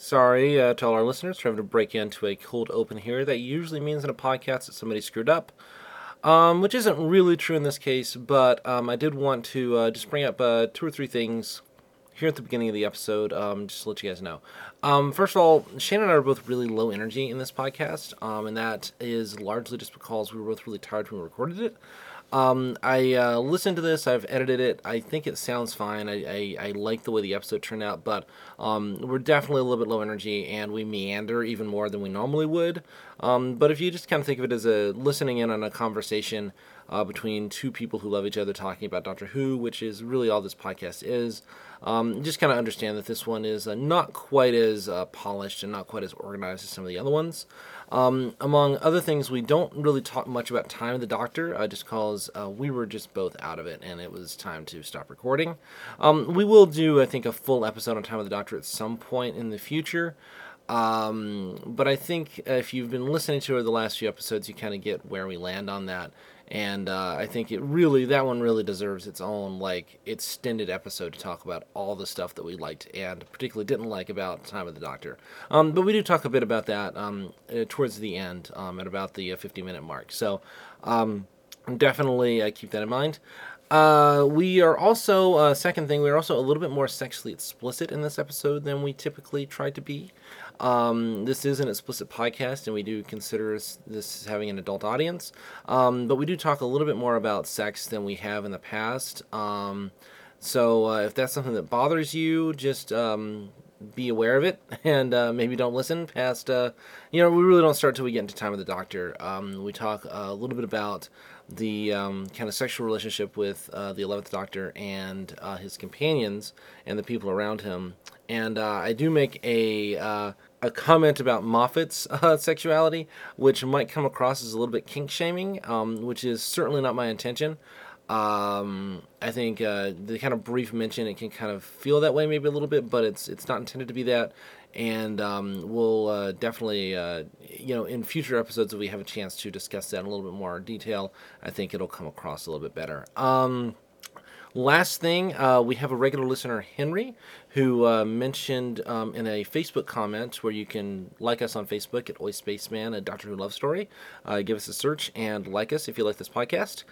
Sorry to all our listeners for having to break into a cold open here. That usually means in a podcast that somebody screwed up, which isn't really true in this case, but I did want to just bring up two or three things here at the beginning of the episode, just to let you guys know. First of all, Shana and I are both really low energy in this podcast, and that is largely just because we were both really tired when we recorded it. I listened to this, I've edited it, I think it sounds fine, I like the way the episode turned out, but we're definitely a little bit low energy, and we meander even more than we normally would, but if you just kind of think of it as a listening in on a conversation between two people who love each other talking about Doctor Who, which is really all this podcast is, just kind of understand that this one is not quite as polished and not quite as organized as some of the other ones. Among other things, we don't really talk much about Time of the Doctor, just because we were just both out of it, and it was time to stop recording. We will do, I think, a full episode on Time of the Doctor at some point in the future, but I think if you've been listening to the last few episodes, you kind of get where we land on that, and I think that one really deserves its own, extended episode to talk about all the stuff that we liked and particularly didn't like about Time of the Doctor. But we do talk a bit about that towards the end, at about the 50-minute mark. So definitely keep that in mind. We are also, second thing, we're also a little bit more sexually explicit in this episode than we typically try to be. This is an explicit podcast, and we do consider this having an adult audience, but we do talk a little bit more about sex than we have in the past, so if that's something that bothers you, just be aware of it, and maybe don't listen past, we really don't start till we get into Time of the Doctor. We talk a little bit about the kind of sexual relationship with the 11th Doctor and his companions and the people around him. And I do make a comment about Moffat's sexuality, which might come across as a little bit kink-shaming, which is certainly not my intention. I think the kind of brief mention, it can kind of feel that way maybe a little bit, but it's not intended to be that. And we'll definitely, in future episodes, if we have a chance to discuss that in a little bit more detail, I think it'll come across a little bit better. Last thing, we have a regular listener, Henry, who mentioned in a Facebook comment where you can like us on Facebook at Oi Spaceman, a Doctor Who Love Story. Give us a search and like us if you like this podcast.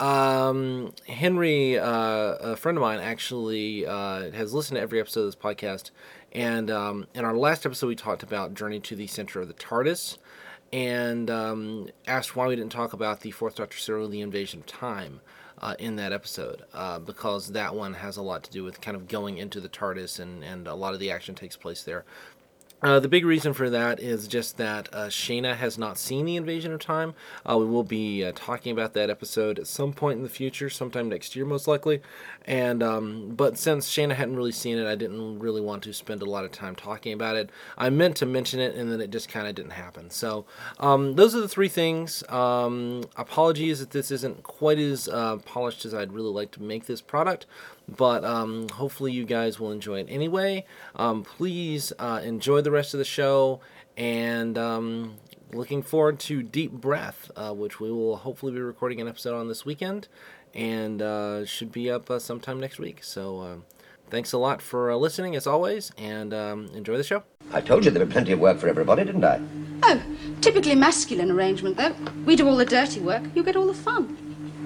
Henry, a friend of mine, actually has listened to every episode of this podcast. And in our last episode, we talked about Journey to the Center of the TARDIS and asked why we didn't talk about the Fourth Doctor serial, The Invasion of Time. In that episode, because that one has a lot to do with kind of going into the TARDIS, and a lot of the action takes place there. The big reason for that is just that Shana has not seen The Invasion of Time. We will be talking about that episode at some point in the future, sometime next year most likely. And but since Shana hadn't really seen it, I didn't really want to spend a lot of time talking about it. I meant to mention it, and then it just kind of didn't happen. So those are the three things. Apologies that this isn't quite as polished as I'd really like to make this product. But hopefully you guys will enjoy it anyway. Please enjoy the rest of the show, and looking forward to Deep Breath, which we will hopefully be recording an episode on this weekend, and should be up sometime next week. So thanks a lot for listening, as always, and enjoy the show. I told you there were plenty of work for everybody, didn't I? Oh, typically masculine arrangement, though. We do all the dirty work, you get all the fun.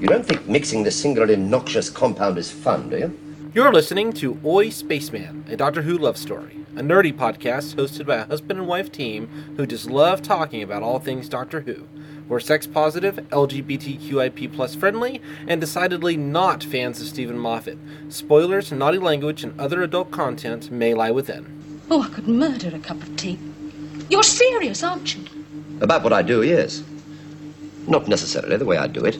You don't think mixing the singularly noxious compound is fun, do you? You're listening to Oi Spaceman, a Doctor Who love story, a nerdy podcast hosted by a husband and wife team who just love talking about all things Doctor Who. We're sex-positive, LGBTQIP+ friendly, and decidedly not fans of Stephen Moffat. Spoilers, naughty language, and other adult content may lie within. Oh, I could murder a cup of tea. You're serious, aren't you? About what I do, yes. Not necessarily the way I do it.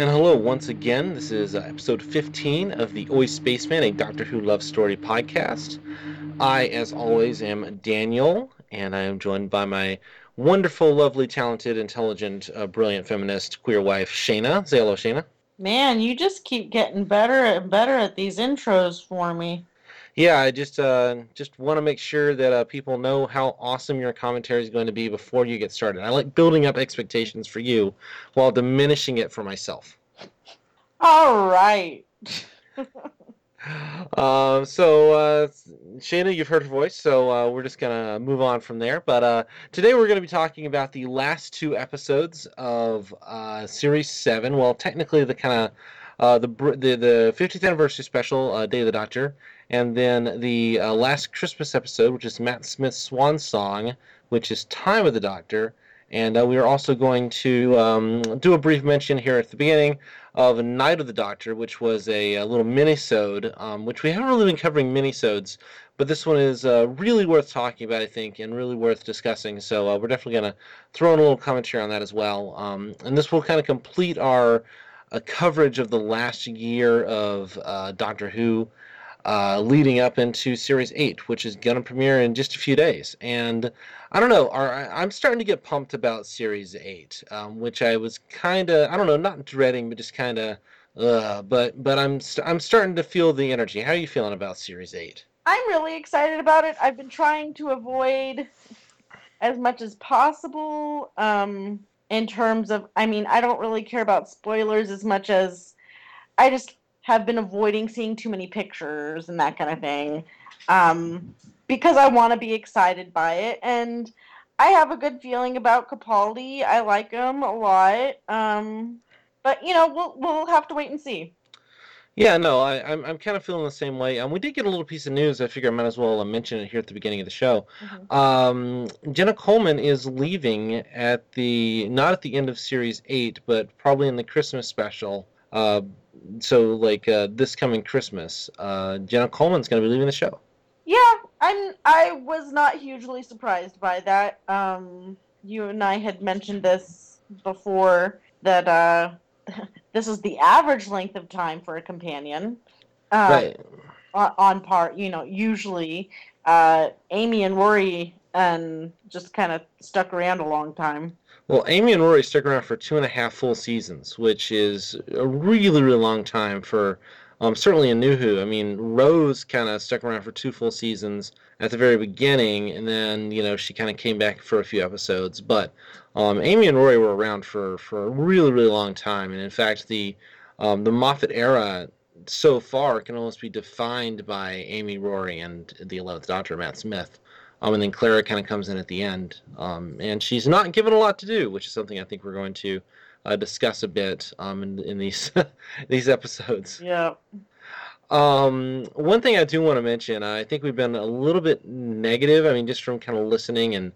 And hello once again, this is episode 15 of the Oi Spaceman, a Doctor Who Love Story podcast. I, as always, am Daniel, and I am joined by my wonderful, lovely, talented, intelligent, brilliant, feminist, queer wife, Shana. Say hello, Shana. Man, you just keep getting better and better at these intros for me. Yeah, I just want to make sure that people know how awesome your commentary is going to be before you get started. I like building up expectations for you while diminishing it for myself. All right. Shana, you've heard her voice, so we're just gonna move on from there. But today we're gonna be talking about the last two episodes of Series 7. Well, technically the kind of the 50th anniversary special, Day of the Doctor, and then the last Christmas episode, which is Matt Smith's swan song, which is Time of the Doctor. And we are also going to do a brief mention here at the beginning of Night of the Doctor, which was a little mini-sode, which we haven't really been covering mini-sodes, but this one is really worth talking about, I think, and really worth discussing. So we're definitely going to throw in a little commentary on that as well. And this will kind of complete our coverage of the last year of Doctor Who, leading up into Series 8, which is going to premiere in just a few days. And I don't know, I'm starting to get pumped about Series 8, which I was kind of, I don't know, not dreading, but just kind of, but I'm starting to feel the energy. How are you feeling about Series 8? I'm really excited about it. I've been trying to avoid as much as possible in terms of, I mean, I don't really care about spoilers as much as I just have been avoiding seeing too many pictures and that kind of thing, because I want to be excited by it, and I have a good feeling about Capaldi. I like him a lot, but you know, we'll have to wait and see. Yeah, no, I'm kind of feeling the same way. We did get a little piece of news. I figure I might as well mention it here at the beginning of the show. Mm-hmm. Jenna Coleman is leaving not at the end of Series 8, but probably in the Christmas special. This coming Christmas, Jenna Coleman's going to be leaving the show. Yeah, I was not hugely surprised by that. You and I had mentioned this before, that this is the average length of time for a companion. Right. On par, you know, usually Amy and Rory just kind of stuck around a long time. Well, Amy and Rory stuck around for 2.5 full seasons, which is a really, really long time for, certainly in New Who. I mean, Rose kind of stuck around for 2 full seasons at the very beginning, and then, you know, she kind of came back for a few episodes. But Amy and Rory were around for a really, really long time. And in fact, the Moffat era so far can almost be defined by Amy, Rory, and the 11th Doctor, Matt Smith. And then Clara kind of comes in at the end, and she's not given a lot to do, which is something I think we're going to discuss a bit in these these episodes. Yeah. One thing I do want to mention, I think we've been a little bit negative. I mean, just from kind of listening and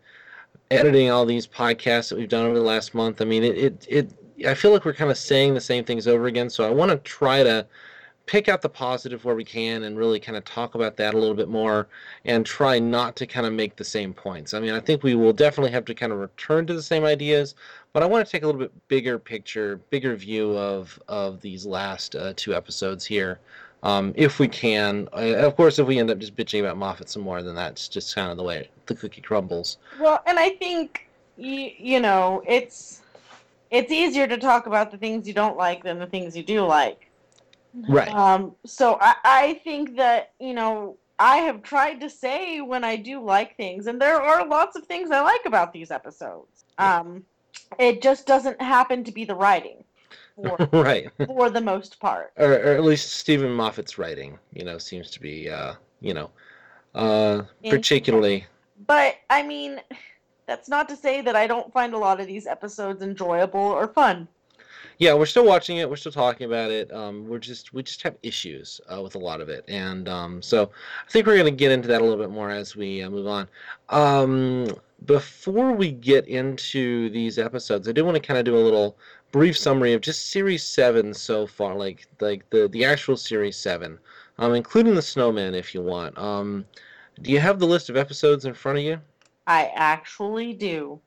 editing all these podcasts that we've done over the last month. I mean, it I feel like we're kind of saying the same things over again. So I want to try to pick out the positive where we can and really kind of talk about that a little bit more and try not to kind of make the same points. I mean, I think we will definitely have to kind of return to the same ideas, but I want to take a little bit bigger picture, bigger view of these last 2 episodes here, if we can. Of course, if we end up just bitching about Moffat some more, then that's just kind of the way the cookie crumbles. Well, and I think, you know, it's easier to talk about the things you don't like than the things you do like. Right. So I think that, you know, I have tried to say when I do like things, and there are lots of things I like about these episodes. Yeah. It just doesn't happen to be the writing. Right. For the most part. Or at least Stephen Moffat's writing, you know, seems to be, particularly. But, I mean, that's not to say that I don't find a lot of these episodes enjoyable or fun. Yeah, we're still watching it. We're still talking about it. We just have issues with a lot of it, and so I think we're going to get into that a little bit more as we move on. Before we get into these episodes, I do want to kind of do a little brief summary of just Series 7 so far, like the actual Series 7, including the Snowmen, if you want. Do you have the list of episodes in front of you? I actually do.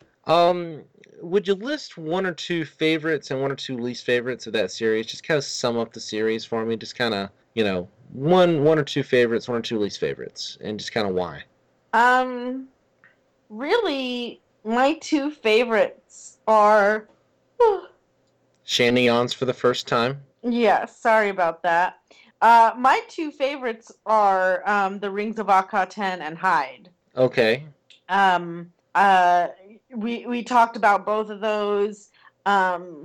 Would you list 1 or 2 favorites and 1 or 2 least favorites of that series? Just kind of sum up the series for me. Just kind of, you know, one or two favorites, 1 or 2 least favorites, and just kind of why. Really, my 2 favorites are Shana yawns for the first time. Yeah, sorry about that. My 2 favorites are the Rings of Akhaten and Hyde. Okay. We talked about both of those. I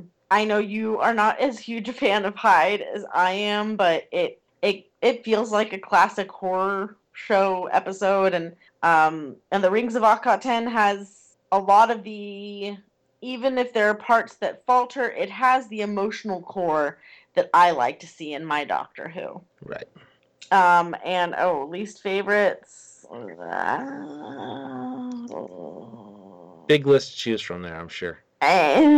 know you are not as huge a fan of Hyde as I am, but it it feels like a classic horror show episode, and the Rings of Akhaten has a lot of the, even if there are parts that falter, it has the emotional core that I like to see in my Doctor Who. Right. And least favorites. Big list to choose from there, I'm sure. I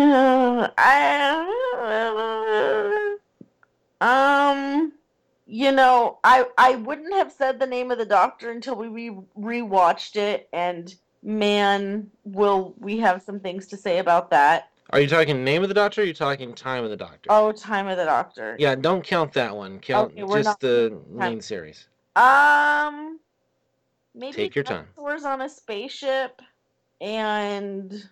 wouldn't have said The Name of the Doctor until we rewatched it, and man, will we have some things to say about that. Are you talking Name of the Doctor or are you talking Time of the Doctor? Oh, Time of the Doctor. Yeah, don't count that one. Count just the main series. Maybe take your time. Dinosaurs on a Spaceship and...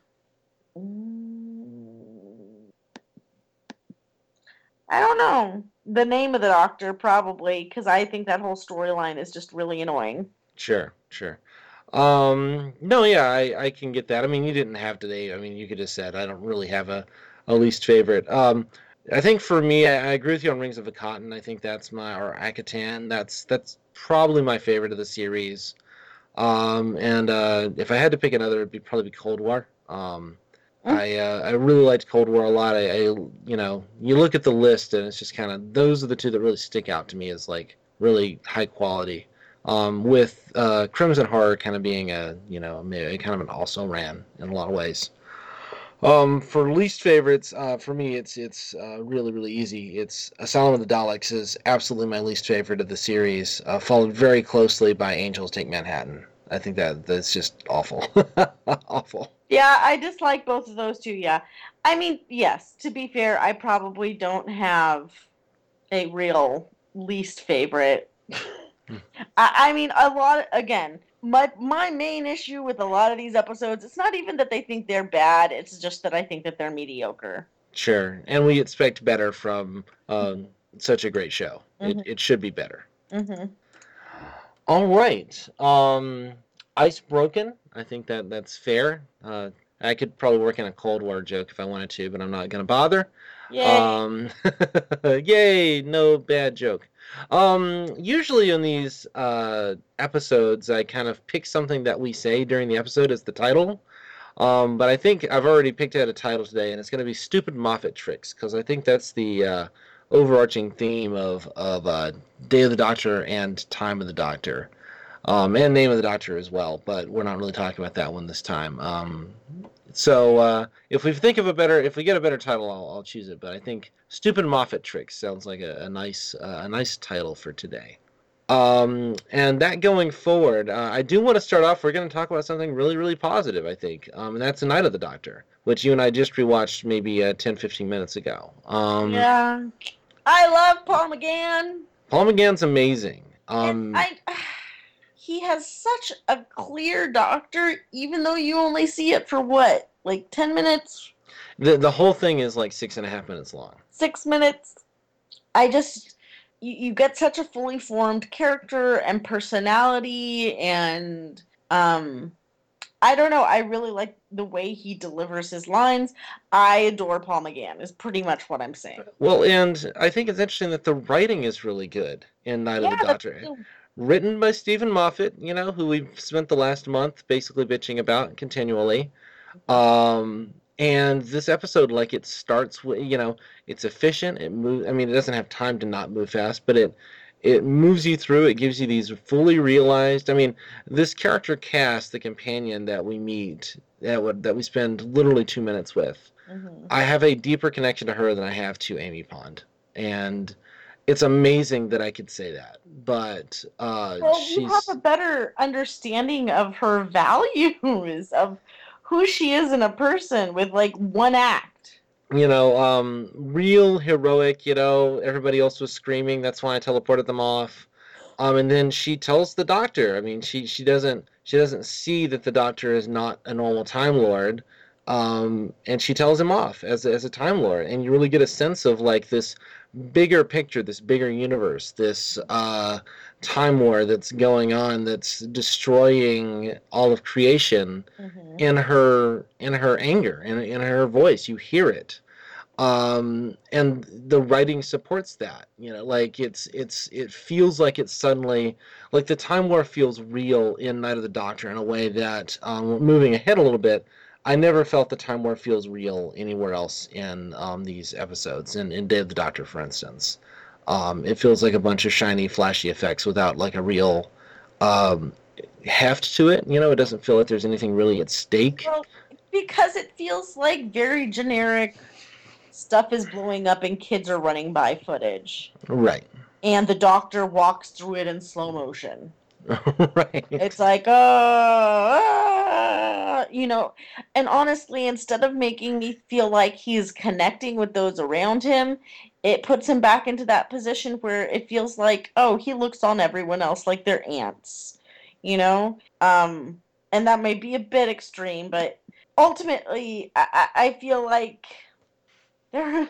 I don't know. The Name of the Doctor, probably, because I think that whole storyline is just really annoying. Sure. I can get that. I mean, you didn't have today. I mean, you could have said, I don't really have a least favorite. I think for me, I agree with you on Rings of Akhaten. I think that's Akhaten. That's probably my favorite of the series. And if I had to pick another, it'd probably be Cold War. I really liked Cold War a lot. You look at the list and it's just kind of, those are the two that really stick out to me as like really high quality. With Crimson Horror kind of being a kind of an also ran in a lot of ways. For least favorites, for me, it's really, really easy. It's Asylum of the Daleks is absolutely my least favorite of the series, followed very closely by Angels Take Manhattan. I think that's just awful. Awful. Yeah, I dislike both of those two, yeah. I mean, yes, to be fair, I probably don't have a real least favorite. I mean, a lot, again, my main issue with a lot of these episodes, it's not even that they think they're bad, it's just that I think that they're mediocre. Sure, and we expect better from such a great show. Mm-hmm. It should be better. Mm-hmm. All right. Ice broken. I think that's fair. I could probably work in a Cold War joke if I wanted to, but I'm not going to bother. Yay. Yay, no bad joke. Usually in these episodes, I kind of pick something that we say during the episode as the title. But I think I've already picked out a title today, and it's going to be Stupid Moffat Tricks, because I think that's the... overarching theme of Day of the Doctor and Time of the Doctor, and Name of the Doctor as well, but we're not really talking about that one this time. So if we get a better title, I'll choose it, but I think Stupid Moffat Tricks sounds like a nice title for today. And that going forward, I do want to start off, we're going to talk about something really, really positive, I think, and that's The Night of the Doctor, which you and I just rewatched maybe 10, 15 minutes ago. Yeah. I love Paul McGann. Paul McGann's amazing. He has such a clear Doctor, even though you only see it for what? Like 10 minutes? The whole thing is like 6.5 minutes long. 6 minutes. You get such a fully formed character and personality, and I don't know. I really like the way he delivers his lines. I adore Paul McGann is pretty much what I'm saying. Well, and I think it's interesting that the writing is really good in Night of the Doctor. Written by Stephen Moffat, who we've spent the last month basically bitching about continually. And this episode, it starts with, it's efficient. It moves. I mean, it doesn't have time to not move fast, but it moves you through. It gives you these fully realized. I mean, this character cast, the companion that we meet, that we spend literally 2 minutes with. Mm-hmm. I have a deeper connection to her than I have to Amy Pond, and it's amazing that I could say that. But you have a better understanding of her values of who she is in a person with, one act. Real heroic, everybody else was screaming. That's why I teleported them off. And then she tells the Doctor. I mean, she doesn't see that the Doctor is not a normal Time Lord. And she tells him off as a Time Lord. And you really get a sense of, this bigger picture, this bigger universe, this Time War that's going on, that's destroying all of creation. Mm-hmm. in her anger, in her voice. You hear it. And the writing supports that, you know, like it feels like it's suddenly like the Time War feels real in Night of the Doctor in a way that, moving ahead a little bit, I never felt the Time War feels real anywhere else in, these episodes, in Day of the Doctor, for instance. It feels like a bunch of shiny, flashy effects without like a real, heft to it. You know, it doesn't feel like there's anything really at stake. Well, because it feels like very generic stuff is blowing up and kids are running by footage. Right. And the Doctor walks through it in slow motion. Right. It's like, you know, and honestly, instead of making me feel like he's connecting with those around him, it puts him back into that position where it feels like, oh, he looks on everyone else like they're ants, you know? And that may be a bit extreme, but ultimately, I feel like there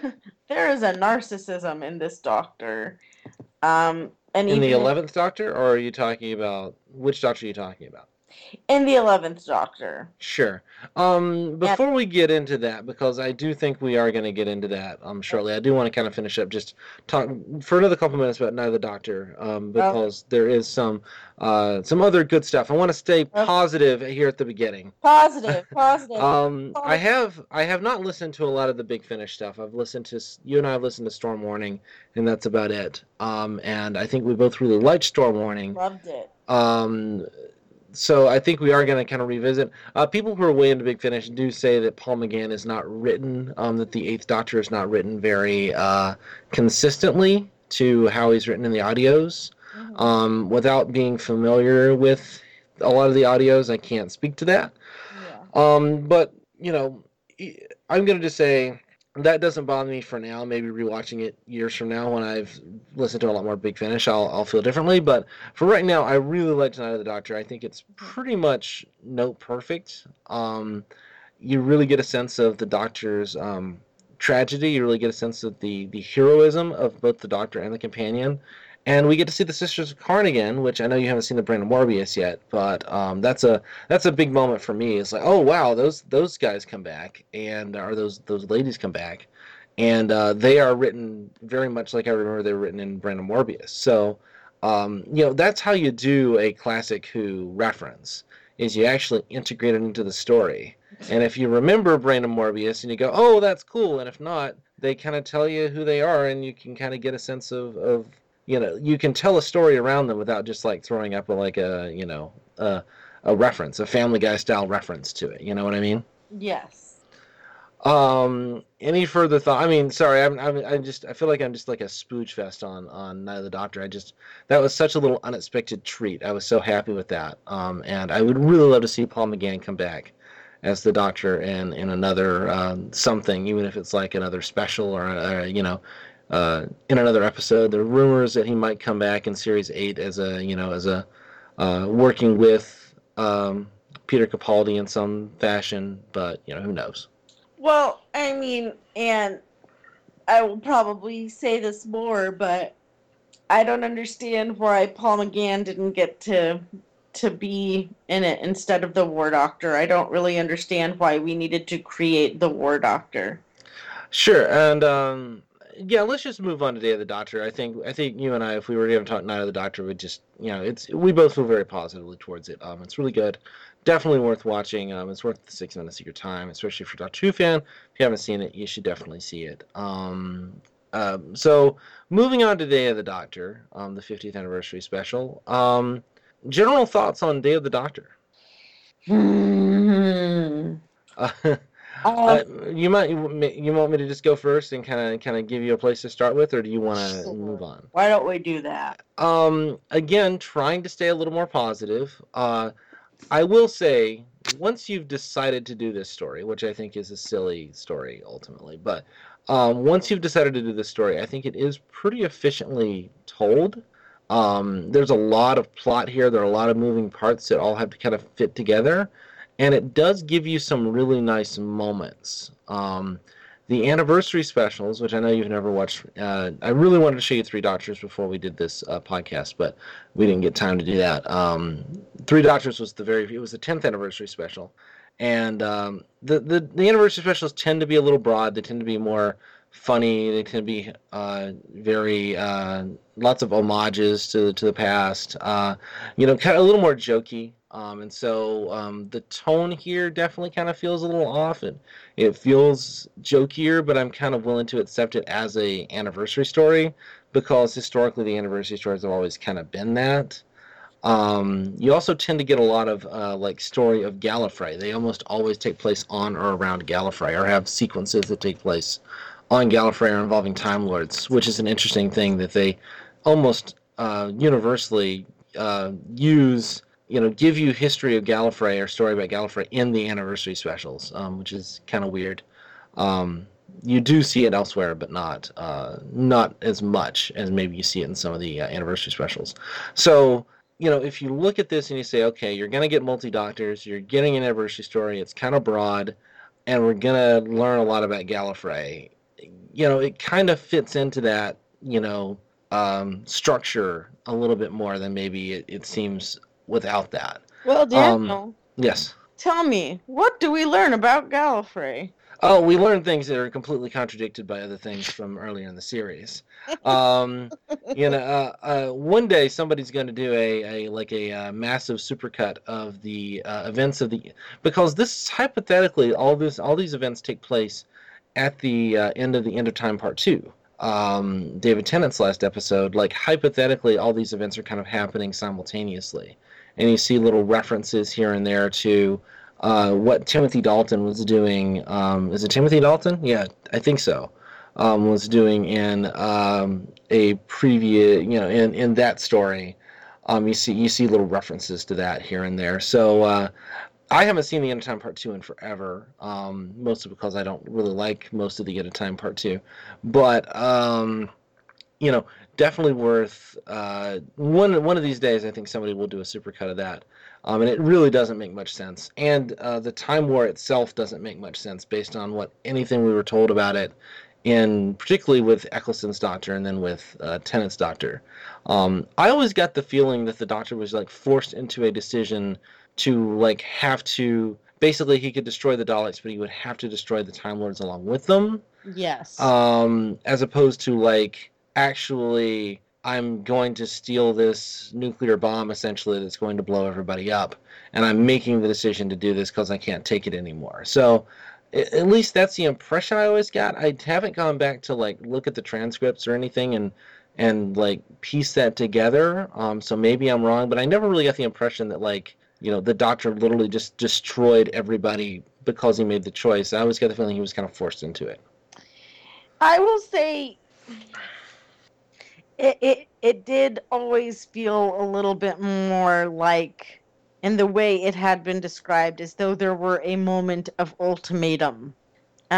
is a narcissism in this Doctor. And in the 11th Doctor, or are you talking about... Which Doctor are you talking about? In the 11th Doctor. Sure. Before we get into that, because I do think we are going to get into that shortly, I do want to kind of finish up, just talk for another couple minutes about Night of the Doctor, because there is some other good stuff. I want to stay positive here at the beginning. Positive. Positive. I have not listened to a lot of the Big Finish stuff. You and I have listened to Storm Warning, and that's about it. And I think we both really liked Storm Warning. Loved it. So I think we are going to kind of revisit. People who are way into Big Finish do say that Paul McGann is not written, that the Eighth Doctor is not written very consistently to how he's written in the audios. Mm-hmm. Without being familiar with a lot of the audios, I can't speak to that. Yeah. But, you know, I'm going to just say that doesn't bother me for now. Maybe rewatching it years from now when I've listened to a lot more Big Finish, I'll feel differently. But for right now, I really like Night of the Doctor. I think it's pretty much note perfect. You really get a sense of the Doctor's tragedy. You really get a sense of the heroism of both the Doctor and the companion. And we get to see the Sisters of Karn again, which I know you haven't seen The Brains of Morbius yet, but that's a big moment for me. It's like, oh wow, those guys come back, and or those ladies come back, and they are written very much like I remember they were written in Brains of Morbius. So, you know, that's how you do a classic Who reference, is you actually integrate it into the story. And if you remember Brains of Morbius, and you go, oh, that's cool, and if not, they kind of tell you who they are, and you can kind of get a sense of you know, you can tell a story around them without just like throwing up a reference, a Family Guy style reference to it. You know what I mean? Yes. Any further thought? I mean, sorry, I feel like I'm just like a spooge fest on Night of the Doctor. That was such a little unexpected treat. I was so happy with that. And I would really love to see Paul McGann come back as the Doctor in another something, even if it's like another special or you know. In another episode, there are rumors that he might come back in Series 8 as working with Peter Capaldi in some fashion, but you know, who knows? Well, I mean, and I will probably say this more, but I don't understand why Paul McGann didn't get to be in it instead of the War Doctor. I don't really understand why we needed to create the War Doctor. Sure, and yeah, let's just move on to Day of the Doctor. I think you and I, if we were to even talk Night of the Doctor, would just, you know, we both feel very positively towards it. It's really good. Definitely worth watching. It's worth the 6 minutes of your time, especially if you're a Doctor Who fan. If you haven't seen it, you should definitely see it. So moving on to Day of the Doctor, the 50th anniversary special. General thoughts on Day of the Doctor? You want me to just go first and kind of give you a place to start with, or do you want to move on? Why don't we do that? Again, trying to stay a little more positive. I will say, once you've decided to do this story, which I think is a silly story ultimately, but once you've decided to do this story, I think it is pretty efficiently told. There's a lot of plot here. There are a lot of moving parts that all have to kind of fit together. And it does give you some really nice moments. The anniversary specials, which I know you've never watched. I really wanted to show you Three Doctors before we did this podcast, but we didn't get time to do that. Three Doctors was it was the 10th anniversary special. And the anniversaries specials tend to be a little broad. They tend to be more funny. They can be very lots of homages to the past. You know, kind of a little more jokey. And so the tone here definitely kind of feels a little off. It feels jokier, but I'm kind of willing to accept it as an anniversary story because historically the anniversary stories have always kind of been that. You also tend to get a lot of like story of Gallifrey. They almost always take place on or around Gallifrey or have sequences that take place on Gallifrey or involving Time Lords, which is an interesting thing that they almost universally use. You know, give you history of Gallifrey or story about Gallifrey in the anniversary specials, which is kind of weird. You do see it elsewhere, but not as much as maybe you see it in some of the anniversary specials. So, you know, if you look at this and you say, okay, you're going to get multi-doctors, you're getting an anniversary story, it's kind of broad, and we're going to learn a lot about Gallifrey, you know, it kind of fits into that, you know, structure a little bit more than maybe it seems without that. Well, Daniel. Yes. Tell me, what do we learn about Gallifrey? Oh, we learn things that are completely contradicted by other things from earlier in the series. You know, one day somebody's going to do a massive supercut of the events of the, because this hypothetically all these events take place at the end of time part 2. David Tennant's last episode, like hypothetically all these events are kind of happening simultaneously. And you see little references here and there to what Timothy Dalton was doing. Is it Timothy Dalton? Yeah, I think so. Was doing in a previous, you know, in that story. You see little references to that here and there. So I haven't seen the End of Time Part 2 in forever, mostly because I don't really like most of the End of Time Part 2. But, you know, definitely worth one of these days. I think somebody will do a supercut of that, and it really doesn't make much sense. And the Time War itself doesn't make much sense based on anything we were told about it, and particularly with Eccleston's Doctor and then with Tennant's Doctor. I always got the feeling that the Doctor was like forced into a decision to like have to. Basically, he could destroy the Daleks, but he would have to destroy the Time Lords along with them. Yes. As opposed to like. Actually, I'm going to steal this nuclear bomb, essentially, that's going to blow everybody up. And I'm making the decision to do this because I can't take it anymore. So, at least that's the impression I always got. I haven't gone back to, like, look at the transcripts or anything and like, piece that together. So maybe I'm wrong, but I never really got the impression that, like, you know, the Doctor literally just destroyed everybody because he made the choice. I always got the feeling he was kind of forced into it. I will say... It did always feel a little bit more like, in the way it had been described, as though there were a moment of ultimatum. But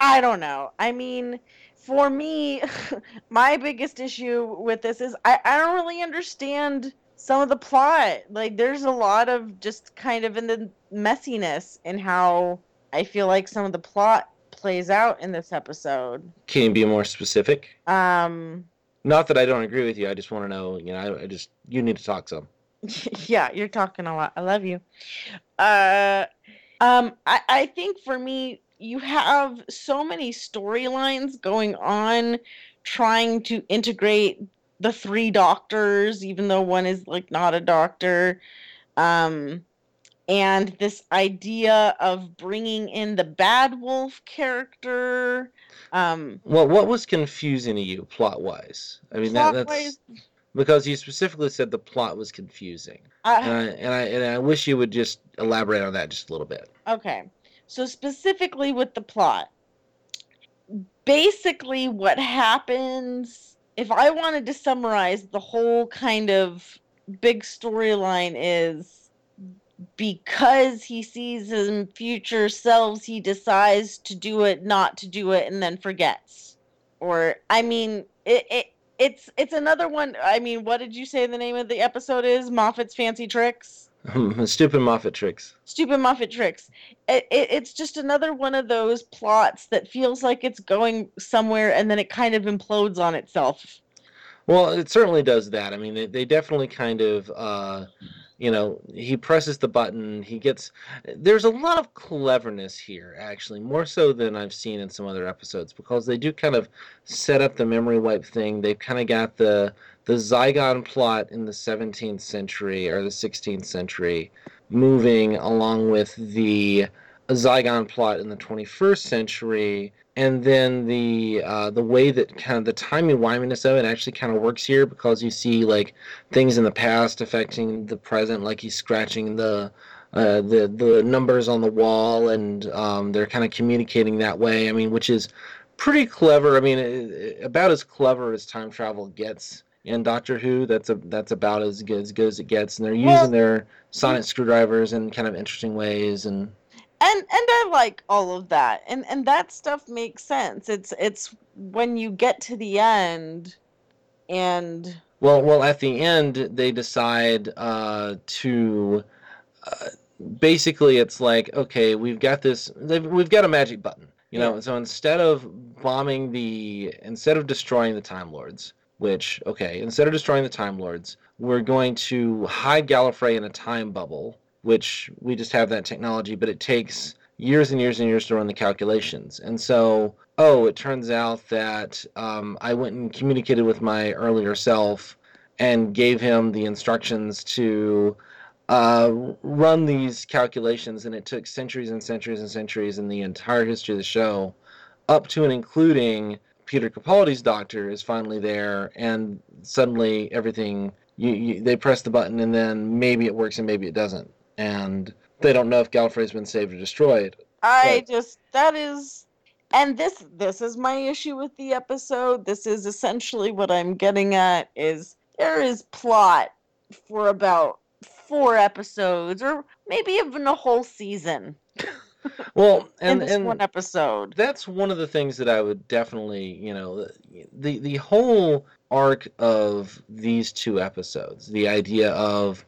I don't know. I mean, for me, my biggest issue with this is I don't really understand some of the plot. Like, there's a lot of just kind of in the messiness in how I feel like some of the plot plays out in this episode. Can you be more specific? Not that I don't agree with you. I just want to know, you know, you need to talk some. Yeah, you're talking a lot. I love you. I think for me, you have so many storylines going on trying to integrate the three doctors, even though one is like not a doctor. And this idea of bringing in the Bad Wolf character. Well, what was confusing to you plot-wise? I mean, that's because you specifically said the plot was confusing. And I wish you would just elaborate on that just a little bit. Okay. So specifically with the plot, basically what happens, if I wanted to summarize the whole kind of big storyline is, because he sees his future selves, he decides to do it, not to do it, and then forgets. Or, I mean, it's another one. I mean, what did you say the name of the episode is? Moffat's Fancy Tricks? Stupid Moffat Tricks. Stupid Moffat Tricks. It's just another one of those plots that feels like it's going somewhere, and then it kind of implodes on itself. Well, it certainly does that. I mean, they definitely kind of... you know, he presses the button, he gets... There's a lot of cleverness here, actually, more so than I've seen in some other episodes, because they do kind of set up the memory wipe thing. They've kind of got the Zygon plot in the 17th century, or the 16th century, moving along with the Zygon plot in the 21st century, and then the way that kind of the timey-wiminess of it actually kind of works here, because you see like things in the past affecting the present, like he's scratching the numbers on the wall, and they're kind of communicating that way. I mean, which is pretty clever. I mean, about as clever as time travel gets in Doctor Who. That's about as good as it gets, and they're using their sonic screwdrivers in kind of interesting ways, and. And I like all of that. And that stuff makes sense. It's when you get to the end and... Well, at the end, they decide to... basically, it's like, okay, we've got this... We've got a magic button, you know? Yeah. So instead of destroying the Time Lords, instead of destroying the Time Lords, we're going to hide Gallifrey in a time bubble, which we just have that technology, but it takes years and years and years to run the calculations. And so, it turns out that I went and communicated with my earlier self and gave him the instructions to run these calculations, and it took centuries and centuries and centuries in the entire history of the show, up to and including Peter Capaldi's Doctor is finally there, and suddenly everything, they press the button, and then maybe it works and maybe it doesn't. And they don't know if Gallifrey's been saved or destroyed. This is my issue with the episode. This is essentially what I'm getting at, is there is plot for about 4 episodes, or maybe even a whole season. Well, in one episode. That's one of the things that I would definitely, you know, the whole arc of these 2 episodes, the idea of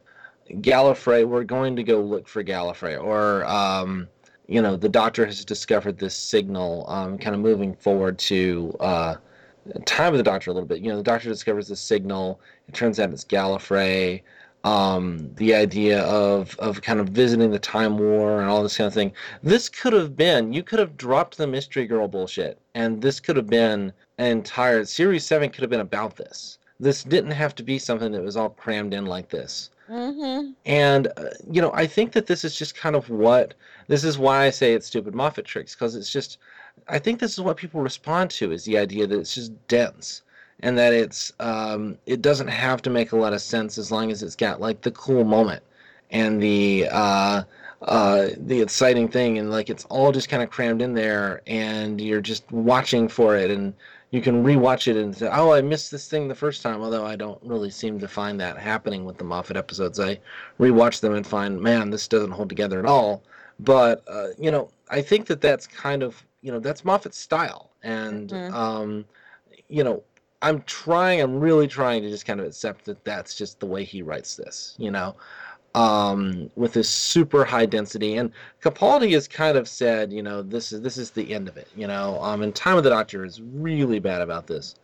Gallifrey, we're going to go look for Gallifrey, or you know, the Doctor has discovered this signal, kind of moving forward to Time of the Doctor a little bit. You know, the Doctor discovers the signal, it turns out it's Gallifrey. The idea of kind of visiting the Time War and all this kind of thing. This could have been, you could have dropped the Mystery Girl bullshit, and this could have been an entire, Series 7 could have been about this. This didn't have to be something that was all crammed in like this. Mm-hmm. And, you know, I think that this is just kind of this is why I say it's stupid Moffat tricks, because it's just, I think this is what people respond to, is the idea that it's just dense. And that it's it doesn't have to make a lot of sense as long as it's got like the cool moment and the exciting thing, and like it's all just kind of crammed in there, and you're just watching for it, and you can rewatch it and say, oh, I missed this thing the first time. Although I don't really seem to find that happening with the Moffat episodes. I rewatch them and find, man, this doesn't hold together at all. But you know, I think that that's kind of, you know, that's Moffat's style, and mm-hmm. You know. I'm really trying to just kind of accept that that's just the way he writes this, you know, with this super high density. And Capaldi has kind of said, you know, this is the end of it, you know. And Time of the Doctor is really bad about this.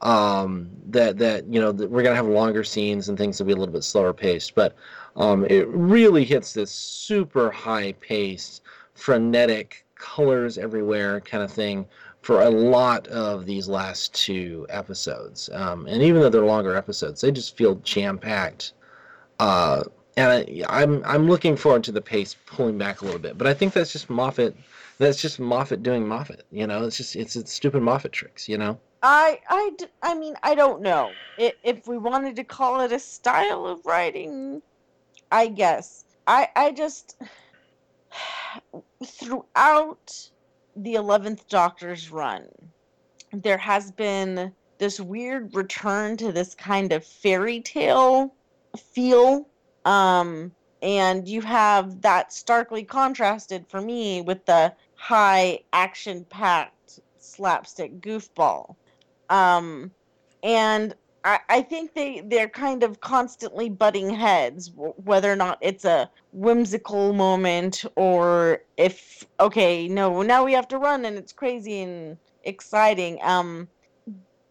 You know, we're going to have longer scenes and things will be a little bit slower paced. But it really hits this super high paced, frenetic, colors everywhere kind of thing for a lot of these last 2 episodes. And even though they're longer episodes, they just feel jam-packed. And I'm looking forward to the pace pulling back a little bit. But I think that's just Moffat. That's just Moffat doing Moffat, you know? It's stupid Moffat tricks, you know? I mean, I don't know. If we wanted to call it a style of writing, I guess. I just... Throughout... the 11th Doctor's run, there has been this weird return to this kind of fairy tale feel, and you have that starkly contrasted for me with the high action-packed slapstick goofball, and I think they're kind of constantly butting heads, whether or not it's a whimsical moment or if, okay, no, now we have to run and it's crazy and exciting.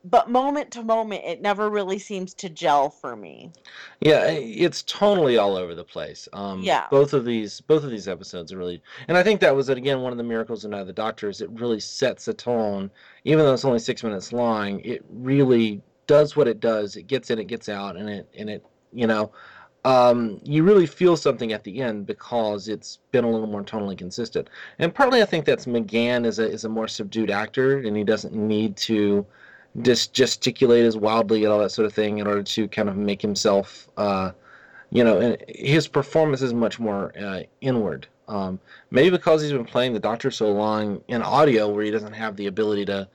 But moment to moment, it never really seems to gel for me. Yeah, it's totally all over the place. Yeah. Both of these episodes are really... And I think that was, again, one of the miracles of Night of the Doctor is it really sets a tone. Even though it's only 6 minutes long, it really does what it does. It gets in, it gets out, and it you know... you really feel something at the end because it's been a little more tonally consistent. And partly I think that's McGann is a more subdued actor, and he doesn't need to gesticulate as wildly and all that sort of thing in order to kind of make himself, and his performance is much more inward. Maybe because he's been playing the Doctor so long in audio where he doesn't have the ability to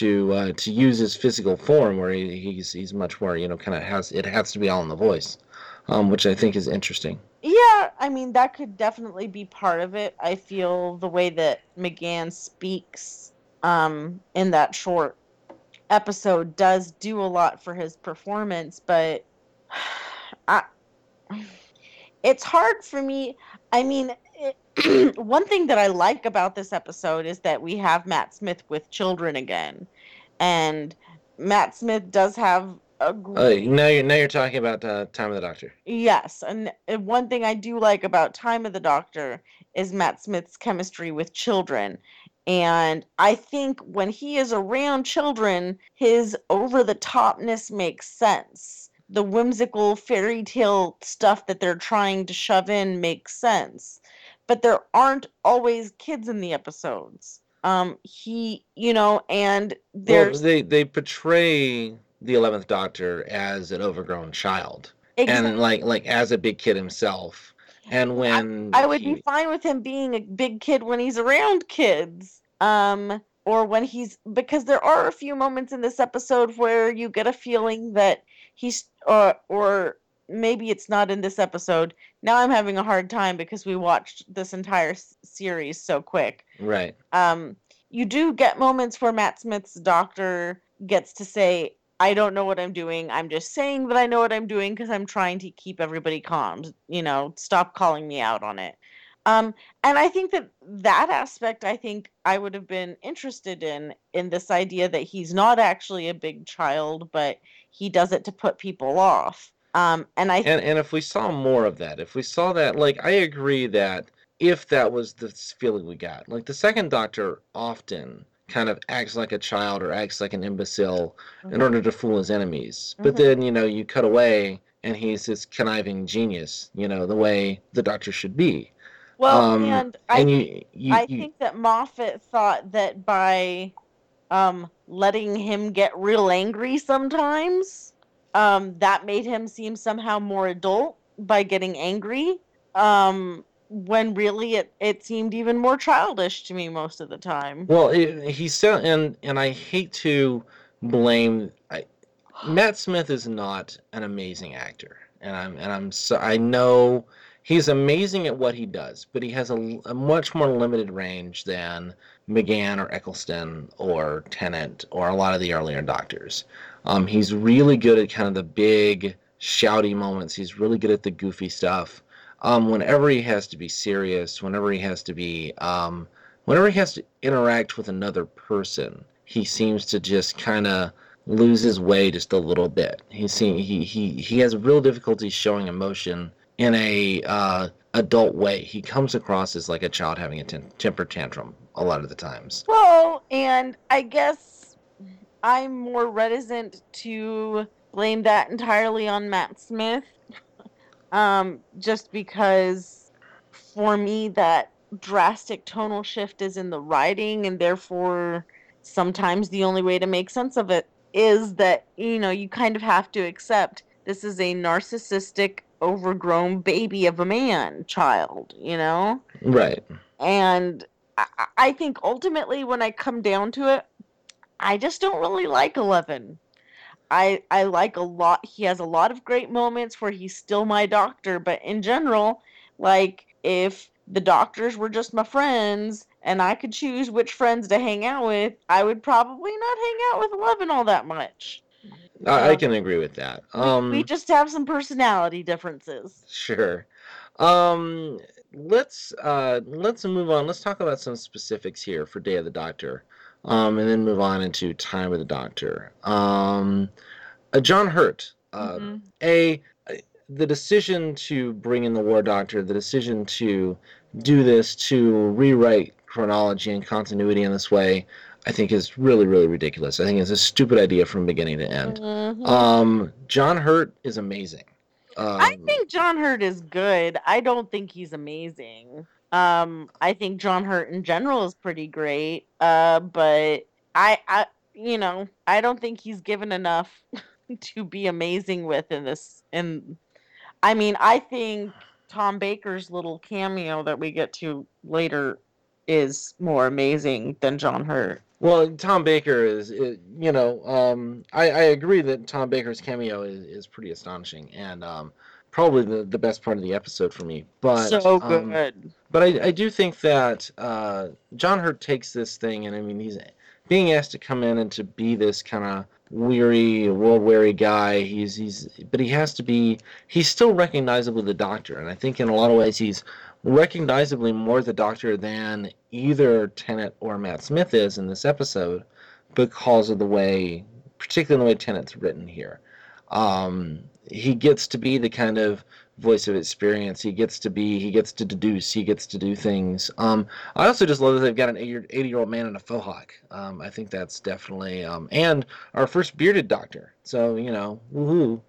use his physical form, where he's much more, kind of has to be all in the voice. Which I think is interesting. Yeah, I mean, that could definitely be part of it. I feel the way that McGann speaks in that short episode does do a lot for his performance, but it's hard for me. I mean, one thing that I like about this episode is that we have Matt Smith with children again. And Matt Smith does have... now you're talking about Time of the Doctor. Yes, and one thing I do like about Time of the Doctor is Matt Smith's chemistry with children. And I think when he is around children, his over-the-topness makes sense. The whimsical fairy tale stuff that they're trying to shove in makes sense. But there aren't always kids in the episodes. And there's... Well, they portray... the 11th Doctor as an overgrown child. Exactly. And like as a big kid himself. And when I would be fine with him being a big kid when he's around kids. Or when he's, because there are a few moments in this episode where you get a feeling that he's, or maybe it's not in this episode. Now I'm having a hard time because we watched this entire series so quick. Right. You do get moments where Matt Smith's Doctor gets to say, I don't know what I'm doing. I'm just saying that I know what I'm doing because I'm trying to keep everybody calm. Stop calling me out on it. And I think that aspect, I think I would have been interested in this idea that he's not actually a big child, but he does it to put people off. And if we saw more of that, I agree that if that was the feeling we got, like the second Doctor often kind of acts like a child or acts like an imbecile in order to fool his enemies. But then, you cut away and he's this conniving genius, the way the Doctor should be. Well, I think that Moffat thought that by letting him get real angry sometimes, that made him seem somehow more adult by getting angry, when really it seemed even more childish to me most of the time. Well, he said, and I hate to blame. Matt Smith is not an amazing actor, and I know he's amazing at what he does, but he has a much more limited range than McGann or Eccleston or Tennant or a lot of the earlier Doctors. He's really good at kind of the big shouty moments. He's really good at the goofy stuff. Whenever he has to be serious, whenever he has to interact with another person, he seems to just kind of lose his way just a little bit. He has real difficulty showing emotion in a adult way. He comes across as like a child having a temper tantrum a lot of the times. Well, and I guess I'm more reticent to blame that entirely on Matt Smith. Just because for me that drastic tonal shift is in the writing, and therefore sometimes the only way to make sense of it is that, you kind of have to accept this is a narcissistic, overgrown baby of a man child, Right. And I think ultimately when I come down to it, I just don't really like Eleven. I like a lot. He has a lot of great moments where he's still my Doctor, but in general, like, if the Doctors were just my friends and I could choose which friends to hang out with, I would probably not hang out with Eleven all that much. I can agree with that. We just have some personality differences. Sure. Let's move on. Let's talk about some specifics here for Day of the Doctor. and then move on into Time of the Doctor. John Hurt. The decision to bring in the War Doctor, the decision to do this, to rewrite chronology and continuity in this way, I think is really, really ridiculous. I think it's a stupid idea from beginning to end. Mm-hmm. John Hurt is amazing. I think John Hurt is good. I don't think he's amazing. I think John Hurt in general is pretty great. But I you know, I don't think he's given enough to be amazing with in this. And I mean, I think Tom Baker's little cameo that we get to later is more amazing than John Hurt. Well, Tom Baker is, you know, I agree that Tom Baker's cameo is pretty astonishing, and probably the best part of the episode for me. But so good. But I do think that John Hurt takes this thing, and I mean, he's being asked to come in and to be this kind of weary, world-weary guy. But he has to be. He's still recognizably the Doctor, and I think in a lot of ways he's recognizably more the Doctor than either Tennant or Matt Smith is in this episode, because of the way, particularly the way Tennant's written here. He gets to be the kind of voice of experience. He gets to deduce. He gets to do things. I also just love that they've got an 80-year-old man in a faux hawk. I think that's definitely, and our first bearded Doctor. So, you know, woohoo.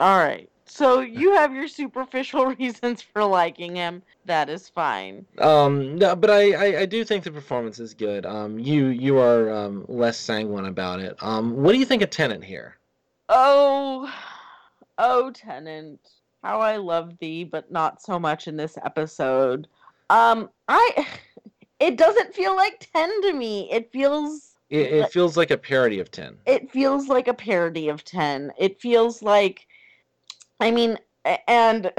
All right. So you have your superficial reasons for liking him. That is fine. No, but I do think the performance is good. You are less sanguine about it. What do you think of Tennant here? Oh, Tennant, how I love thee, but not so much in this episode. It doesn't feel like 10 to me. It feels like a parody of 10. It feels like a parody of 10. It feels like. I mean, and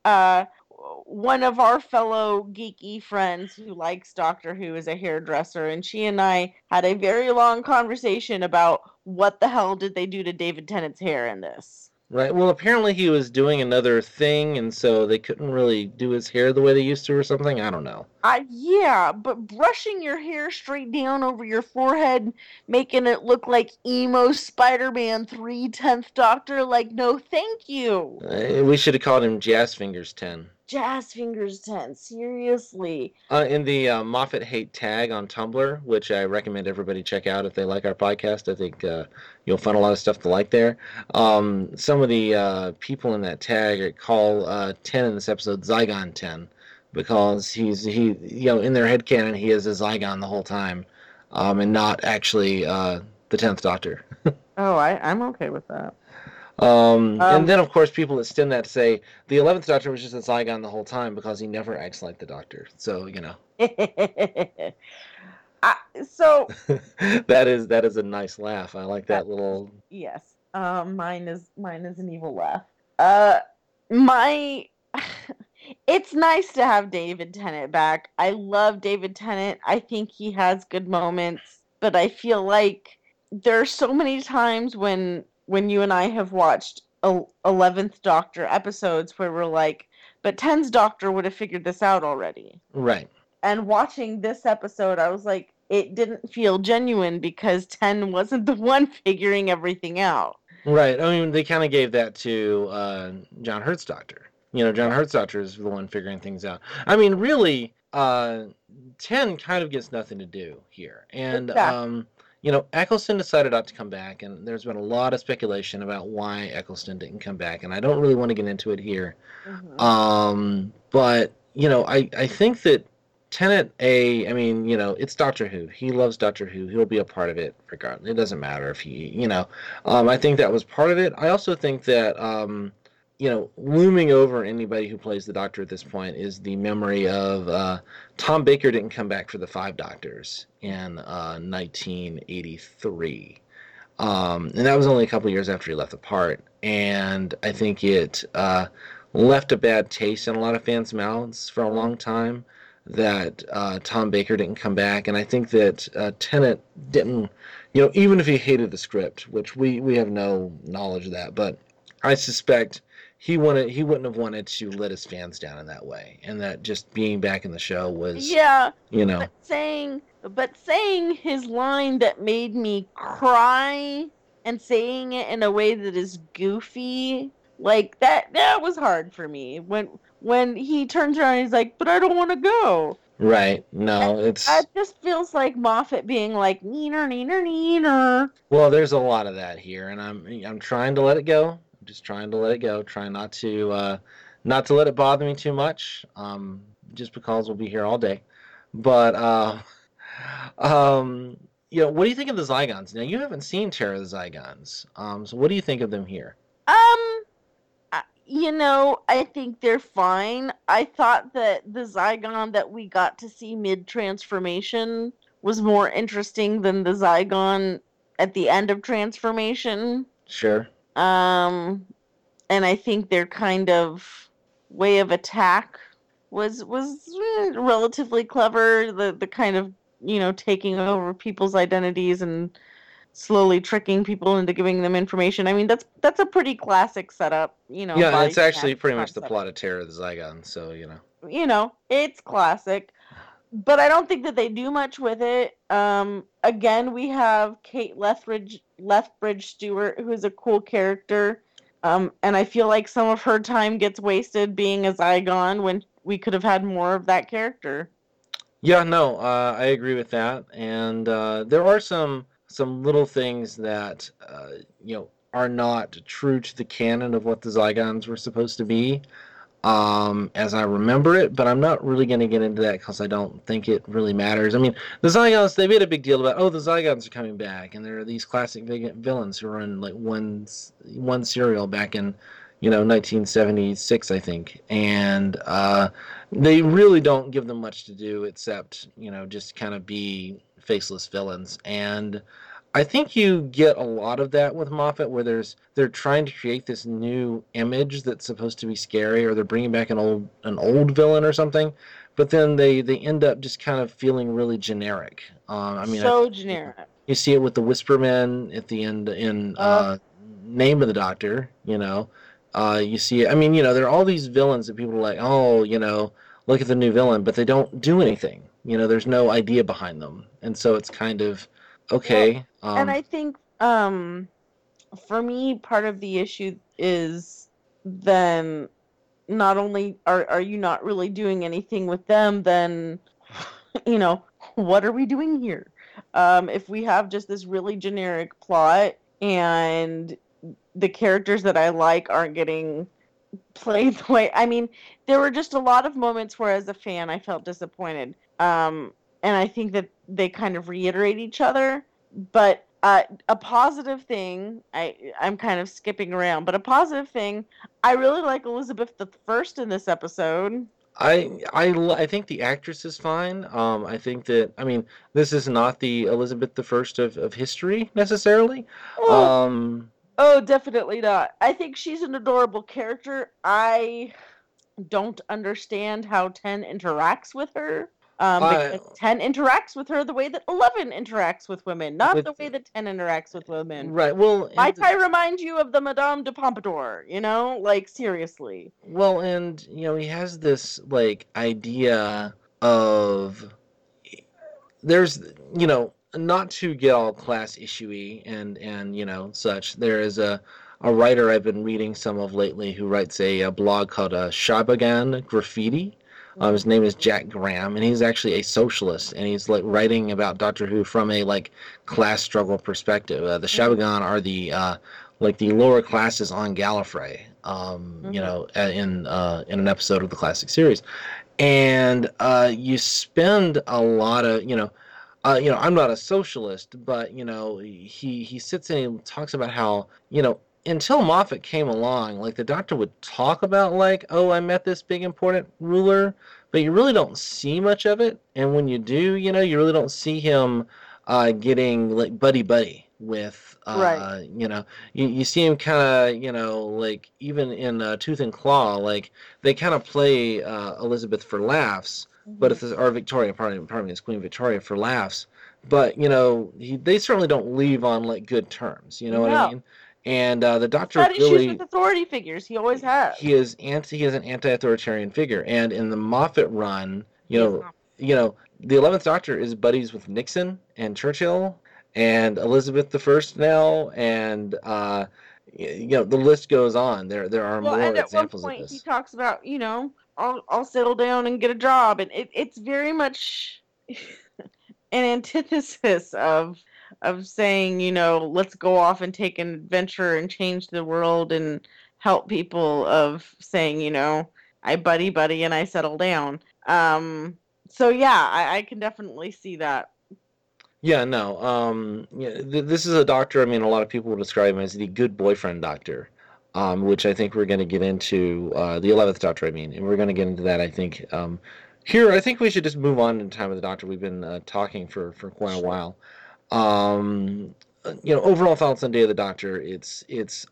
one of our fellow geeky friends who likes Doctor Who is a hairdresser, and she and I had a very long conversation about what the hell did they do to David Tennant's hair in this. Right. Well, apparently he was doing another thing, and so they couldn't really do his hair the way they used to or something. I don't know. Yeah, but brushing your hair straight down over your forehead, making it look like emo Spider-Man 3 10th Doctor, like, no thank you. We should have called him Jazz Fingers 10. Jazz Fingers 10, seriously. In the Moffat Hate tag on Tumblr, which I recommend everybody check out if they like our podcast. I think you'll find a lot of stuff to like there. Some of the people in that tag call 10 in this episode Zygon 10, because he you know, in their headcanon, he is a Zygon the whole time, and not actually the 10th Doctor. I'm okay with that. And then, of course, people extend that to say the 11th Doctor was just a Zygon the whole time because he never acts like the Doctor. So, you know. That is a nice laugh. I like that little. Yes. Mine is an evil laugh. It's nice to have David Tennant back. I love David Tennant. I think he has good moments, but I feel like there are so many times when you and I have watched 11th Doctor episodes where we're like, but 10's Doctor would have figured this out already. Right. And watching this episode, I was like, it didn't feel genuine because 10 wasn't the one figuring everything out. Right. I mean, they kind of gave that to John Hurt's Doctor. You know, John Hurt's Doctor is the one figuring things out. I mean, really, 10 kind of gets nothing to do here. And, exactly. You know, Eccleston decided not to come back, and there's been a lot of speculation about why Eccleston didn't come back, and I don't really want to get into it here. Mm-hmm. But, you know, I think that Tennant, I mean, you know, it's Doctor Who. He loves Doctor Who. He'll be a part of it regardless. It doesn't matter if he, you know. I think that was part of it. I also think that, you know, looming over anybody who plays the Doctor at this point is the memory of Tom Baker didn't come back for the Five Doctors in 1983. And that was only a couple years after he left the part. And I think it left a bad taste in a lot of fans' mouths for a long time that Tom Baker didn't come back. And I think that Tennant didn't, you know, even if he hated the script, which we have no knowledge of that, but I suspect he wouldn't have wanted to let his fans down in that way, and that just being back in the show was, you know, saying But saying his line that made me cry and saying it in a way that is goofy, like that was hard for me. When he turns around, he's like, "But I don't want to go." Right. No, it just feels like Moffat being like, "Neener, neener, neener." Well, there's a lot of that here, and I'm trying to let it go. I'm just trying to let it go. Trying not to let it bother me too much. Just because we'll be here all day. But you know, what do you think of the Zygons? Now you haven't seen Terror of the Zygons. So what do you think of them here? You know, I think they're fine. I thought that the Zygon that we got to see mid-transformation was more interesting than the Zygon at the end of transformation. Sure. And I think their kind of way of attack was relatively clever. The kind of, you know, taking over people's identities and slowly tricking people into giving them information. I mean, that's a pretty classic setup, you know. Yeah, it's actually pretty much the plot of Terror of the Zygon, so, you know. You know, it's classic. But I don't think that they do much with it. Again, we have Kate Lethbridge Stewart, who is a cool character. And I feel like some of her time gets wasted being a Zygon when we could have had more of that character. Yeah, no, I agree with that. And there are some little things that, you know, are not true to the canon of what the Zygons were supposed to be, as I remember it, but I'm not really going to get into that because I don't think it really matters. I mean, the Zygons, they made a big deal about, oh, the Zygons are coming back, and there are these classic villains who were in, like, one serial back in, you know, 1976, I think, and they really don't give them much to do except, you know, just kind of be faceless villains. And I think you get a lot of that with Moffat, where they're trying to create this new image that's supposed to be scary, or they're bringing back an old villain or something, but then they end up just kind of feeling really generic. Generic. You see it with the Whispermen at the end in Name of the Doctor, you know. You see it. I mean, you know, there are all these villains that people are like, oh, you know, look at the new villain, but they don't do anything. You know, there's no idea behind them. And so it's kind of, okay. Well, and I think, for me, part of the issue is then not only are you not really doing anything with them, then, you know, what are we doing here? If we have just this really generic plot and the characters that I like aren't getting played the way... I mean, there were just a lot of moments where, as a fan, I felt disappointed. And I think that they kind of reiterate each other. But a positive thing... I'm kind of skipping around. But a positive thing, I really like Elizabeth I in this episode. I think the actress is fine. I think that... I mean, this is not the Elizabeth I of history, necessarily. Oh, definitely not. I think she's an adorable character. I don't understand how 10 interacts with her. Because 10 interacts with her the way that 11 interacts with women, not the way that 10 interacts with women. Right, well... Might I remind you of the Madame de Pompadour, you know? Like, seriously. Well, and, you know, he has this, like, idea of... There's, you know... Not to get all class issue-y and you know, such, there is a writer I've been reading some of lately who writes a blog called Shabagan Graffiti. His name is Jack Graham, and he's actually a socialist, and he's, like, writing about Doctor Who from a, like, class struggle perspective. The Shabagan are the, like, the lower classes on Gallifrey, you know, in an episode of the classic series. And you spend a lot of, you know... you know, I'm not a socialist, but, you know, he sits in and talks about how, you know, until Moffat came along, like, the Doctor would talk about, like, oh, I met this big important ruler, but you really don't see much of it. And when you do, you know, you really don't see him getting, like, buddy-buddy with, right. You know, you see him kind of, you know, like, even in Tooth and Claw, like, they kind of play Elizabeth for laughs. But if this are Victoria, pardon me, it's Queen Victoria for laughs. But, you know, they certainly don't leave on, like, good terms. You know what I mean? And the Doctor really... He's got issues with authority figures. He always has. He is an anti-authoritarian figure. And in the Moffat run, you know, the 11th Doctor is buddies with Nixon and Churchill and Elizabeth I now, and you know, the list goes on. There are more examples of this. At one point, he talks about, you know, I'll settle down and get a job, and it's very much an antithesis of saying, you know, let's go off and take an adventure and change the world and help people, of saying, you know, I buddy and I settle down. So yeah, I can definitely see that. Yeah, no. This is a doctor, I mean, a lot of people will describe him as the good boyfriend doctor, which I think we're going to get into, the 11th Doctor, I mean, and we're going to get into that, I think. Here, I think we should just move on to Time of the Doctor. We've been talking for quite a while. You know, overall thoughts on Day of the Doctor, it's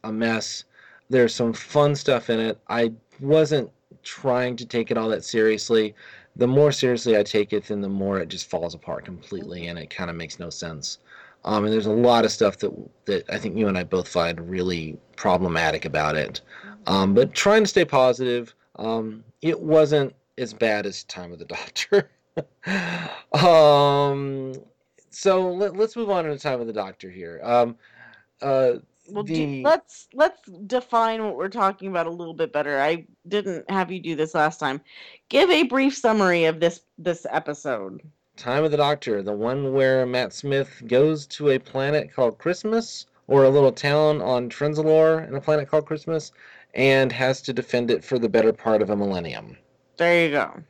a mess. There's some fun stuff in it. I wasn't trying to take it all that seriously. The more seriously I take it, then the more it just falls apart completely, and it kind of makes no sense. And there's a lot of stuff that I think you and I both find really problematic about it. But trying to stay positive, it wasn't as bad as Time of the Doctor. So let's move on to Time of the Doctor here. Let's define what we're talking about a little bit better. I didn't have you do this last time. Give a brief summary of this episode. Time of the Doctor, the one where Matt Smith goes to a planet called Christmas, or a little town on Trenzalore and a planet called Christmas, and has to defend it for the better part of a millennium. There you go.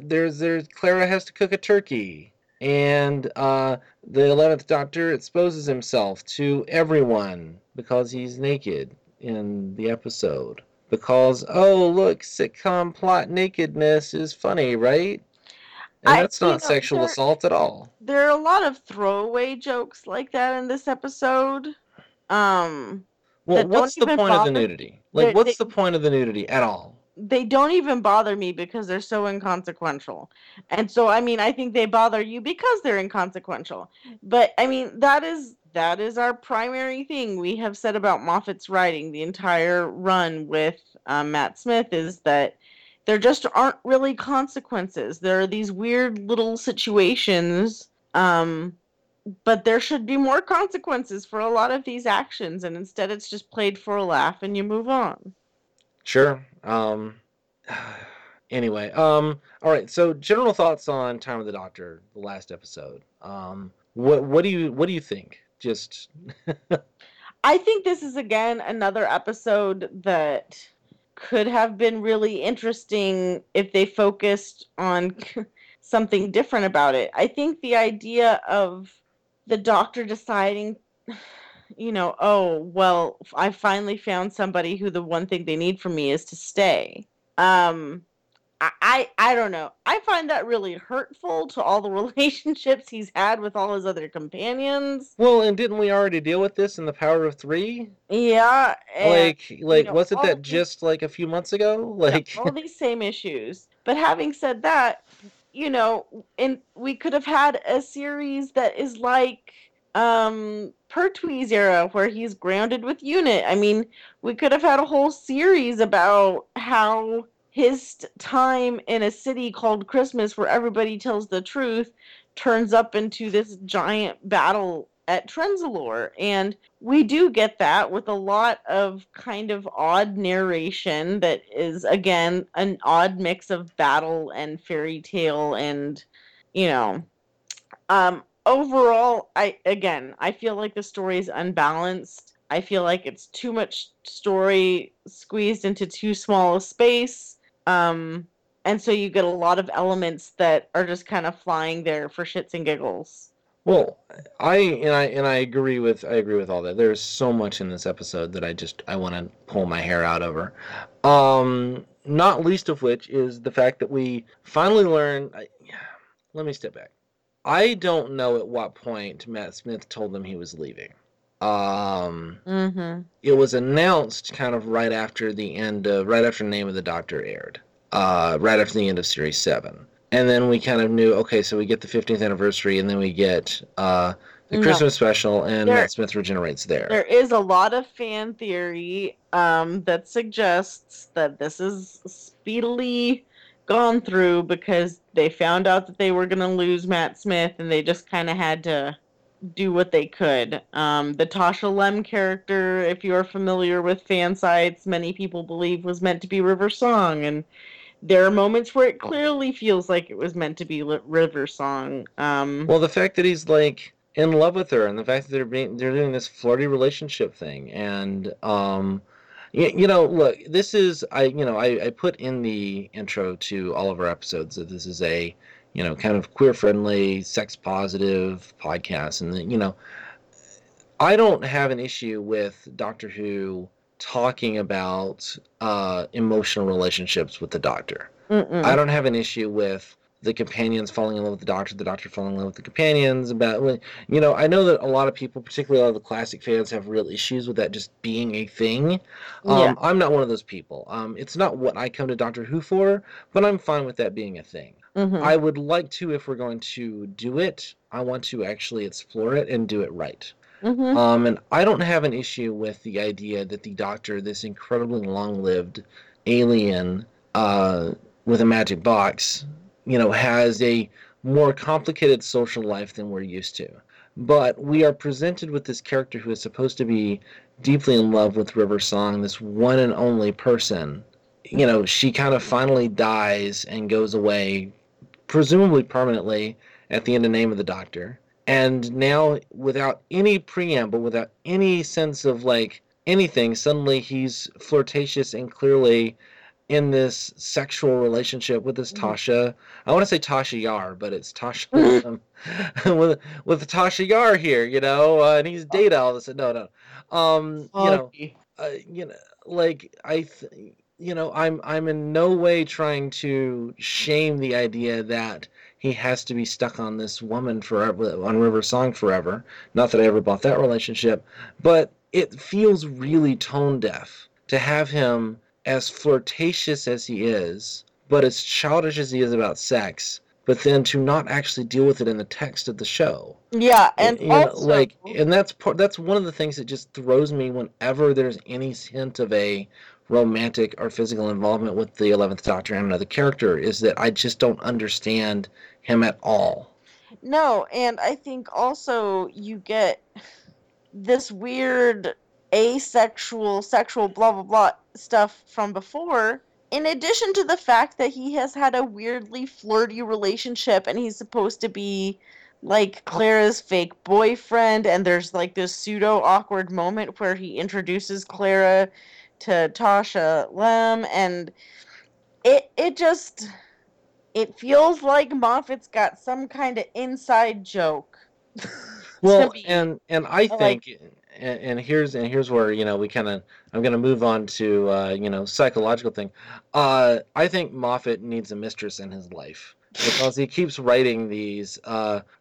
There's Clara has to cook a turkey. And the 11th Doctor exposes himself to everyone because he's naked in the episode. Because, oh, look, sitcom plot nakedness is funny, right? And that's not sexual assault at all. There are a lot of throwaway jokes like that in this episode. Well, what's the point of the nudity? Like, what's the point of the nudity at all? They don't even bother me because they're so inconsequential. And so, I mean, I think they bother you because they're inconsequential. But, I mean, that is our primary thing we have said about Moffat's writing the entire run with Matt Smith, is that there just aren't really consequences. There are these weird little situations, but there should be more consequences for a lot of these actions. And instead it's just played for a laugh and you move on. Sure. Anyway, all right. So, general thoughts on Time of the Doctor, the last episode. What do you think? Just, I think this is again another episode that could have been really interesting if they focused on something different about it. I think the idea of the Doctor deciding, you know, oh, well, I finally found somebody who the one thing they need from me is to stay. I don't know. I find that really hurtful to all the relationships he's had with all his other companions. Well, and didn't we already deal with this in The Power of Three? Yeah. Like, you know, wasn't that just like a few months ago? Like, all these same issues. But having said that, you know, and we could have had a series that is like, Pertwee's era, where he's grounded with UNIT. I mean, we could have had a whole series about how his time in a city called Christmas, where everybody tells the truth, turns up into this giant battle at Trenzalore. And we do get that with a lot of kind of odd narration that is, again, an odd mix of battle and fairy tale and, you know, overall, I feel like the story is unbalanced. I feel like it's too much story squeezed into too small a space. And so you get a lot of elements that are just kind of flying there for shits and giggles. Well, I agree with all that. There's so much in this episode that I want to pull my hair out over. Not least of which is the fact that we finally learn. Let me step back. I don't know at what point Matt Smith told them he was leaving. It was announced kind of right after the end of, right after Name of the Doctor aired, right after the end of Series 7. And then we kind of knew, okay, so we get the 15th anniversary, and then we get the Christmas special, and Matt Smith regenerates there. There is a lot of fan theory that suggests that this is speedily gone through because they found out that they were going to lose Matt Smith, and they just kind of had to do what they could. The Tasha Lem character, if you're familiar with fan sites, many people believe was meant to be River Song, and there are moments where it clearly feels like it was meant to be River Song. Well, the fact that he's like in love with her, and the fact that they're doing this flirty relationship thing, and you know, look, this is I put in the intro to all of our episodes that this is a, you know, kind of queer-friendly, sex-positive podcast. And, you know, I don't have an issue with Doctor Who talking about emotional relationships with the Doctor. Mm-mm. I don't have an issue with the companions falling in love with the Doctor falling in love with the companions. About, you know, I know that a lot of people, particularly a lot of the classic fans, have real issues with that just being a thing. Yeah. I'm not one of those people. It's not what I come to Doctor Who for, but I'm fine with that being a thing. Mm-hmm. I would like to, if we're going to do it, I want to actually explore it and do it right. Mm-hmm. And I don't have an issue with the idea that the Doctor, this incredibly long-lived alien with a magic box, you know, has a more complicated social life than we're used to. But we are presented with this character who is supposed to be deeply in love with River Song, this one and only person. You know, she kind of finally dies and goes away, presumably permanently, at the end of Name of the Doctor. And now, without any preamble, without any sense of, like, anything, suddenly he's flirtatious and clearly in this sexual relationship with this Tasha. I want to say Tasha Yar, but it's Tasha with Tasha Yar here, you know, and he's Data all of a sudden. No. I'm in no way trying to shame the idea that he has to be stuck on this woman forever, on River Song forever. Not that I ever bought that relationship, but it feels really tone deaf to have him, as flirtatious as he is, but as childish as he is about sex, but then to not actually deal with it in the text of the show. Yeah, and also, that's one of the things that just throws me whenever there's any hint of a romantic or physical involvement with the 11th Doctor and another character, is that I just don't understand him at all. No, and I think also you get this weird asexual, sexual, blah, blah, blah stuff from before, in addition to the fact that he has had a weirdly flirty relationship, and he's supposed to be, like, Clara's fake boyfriend, and there's, like, this pseudo-awkward moment where he introduces Clara to Tasha Lem, and it feels like Moffat's got some kind of inside joke. Well, and I think... Like, And here's where, you know, we kind of, I'm going to move on to, you know, psychological thing. I think Moffat needs a mistress in his life, because he keeps writing these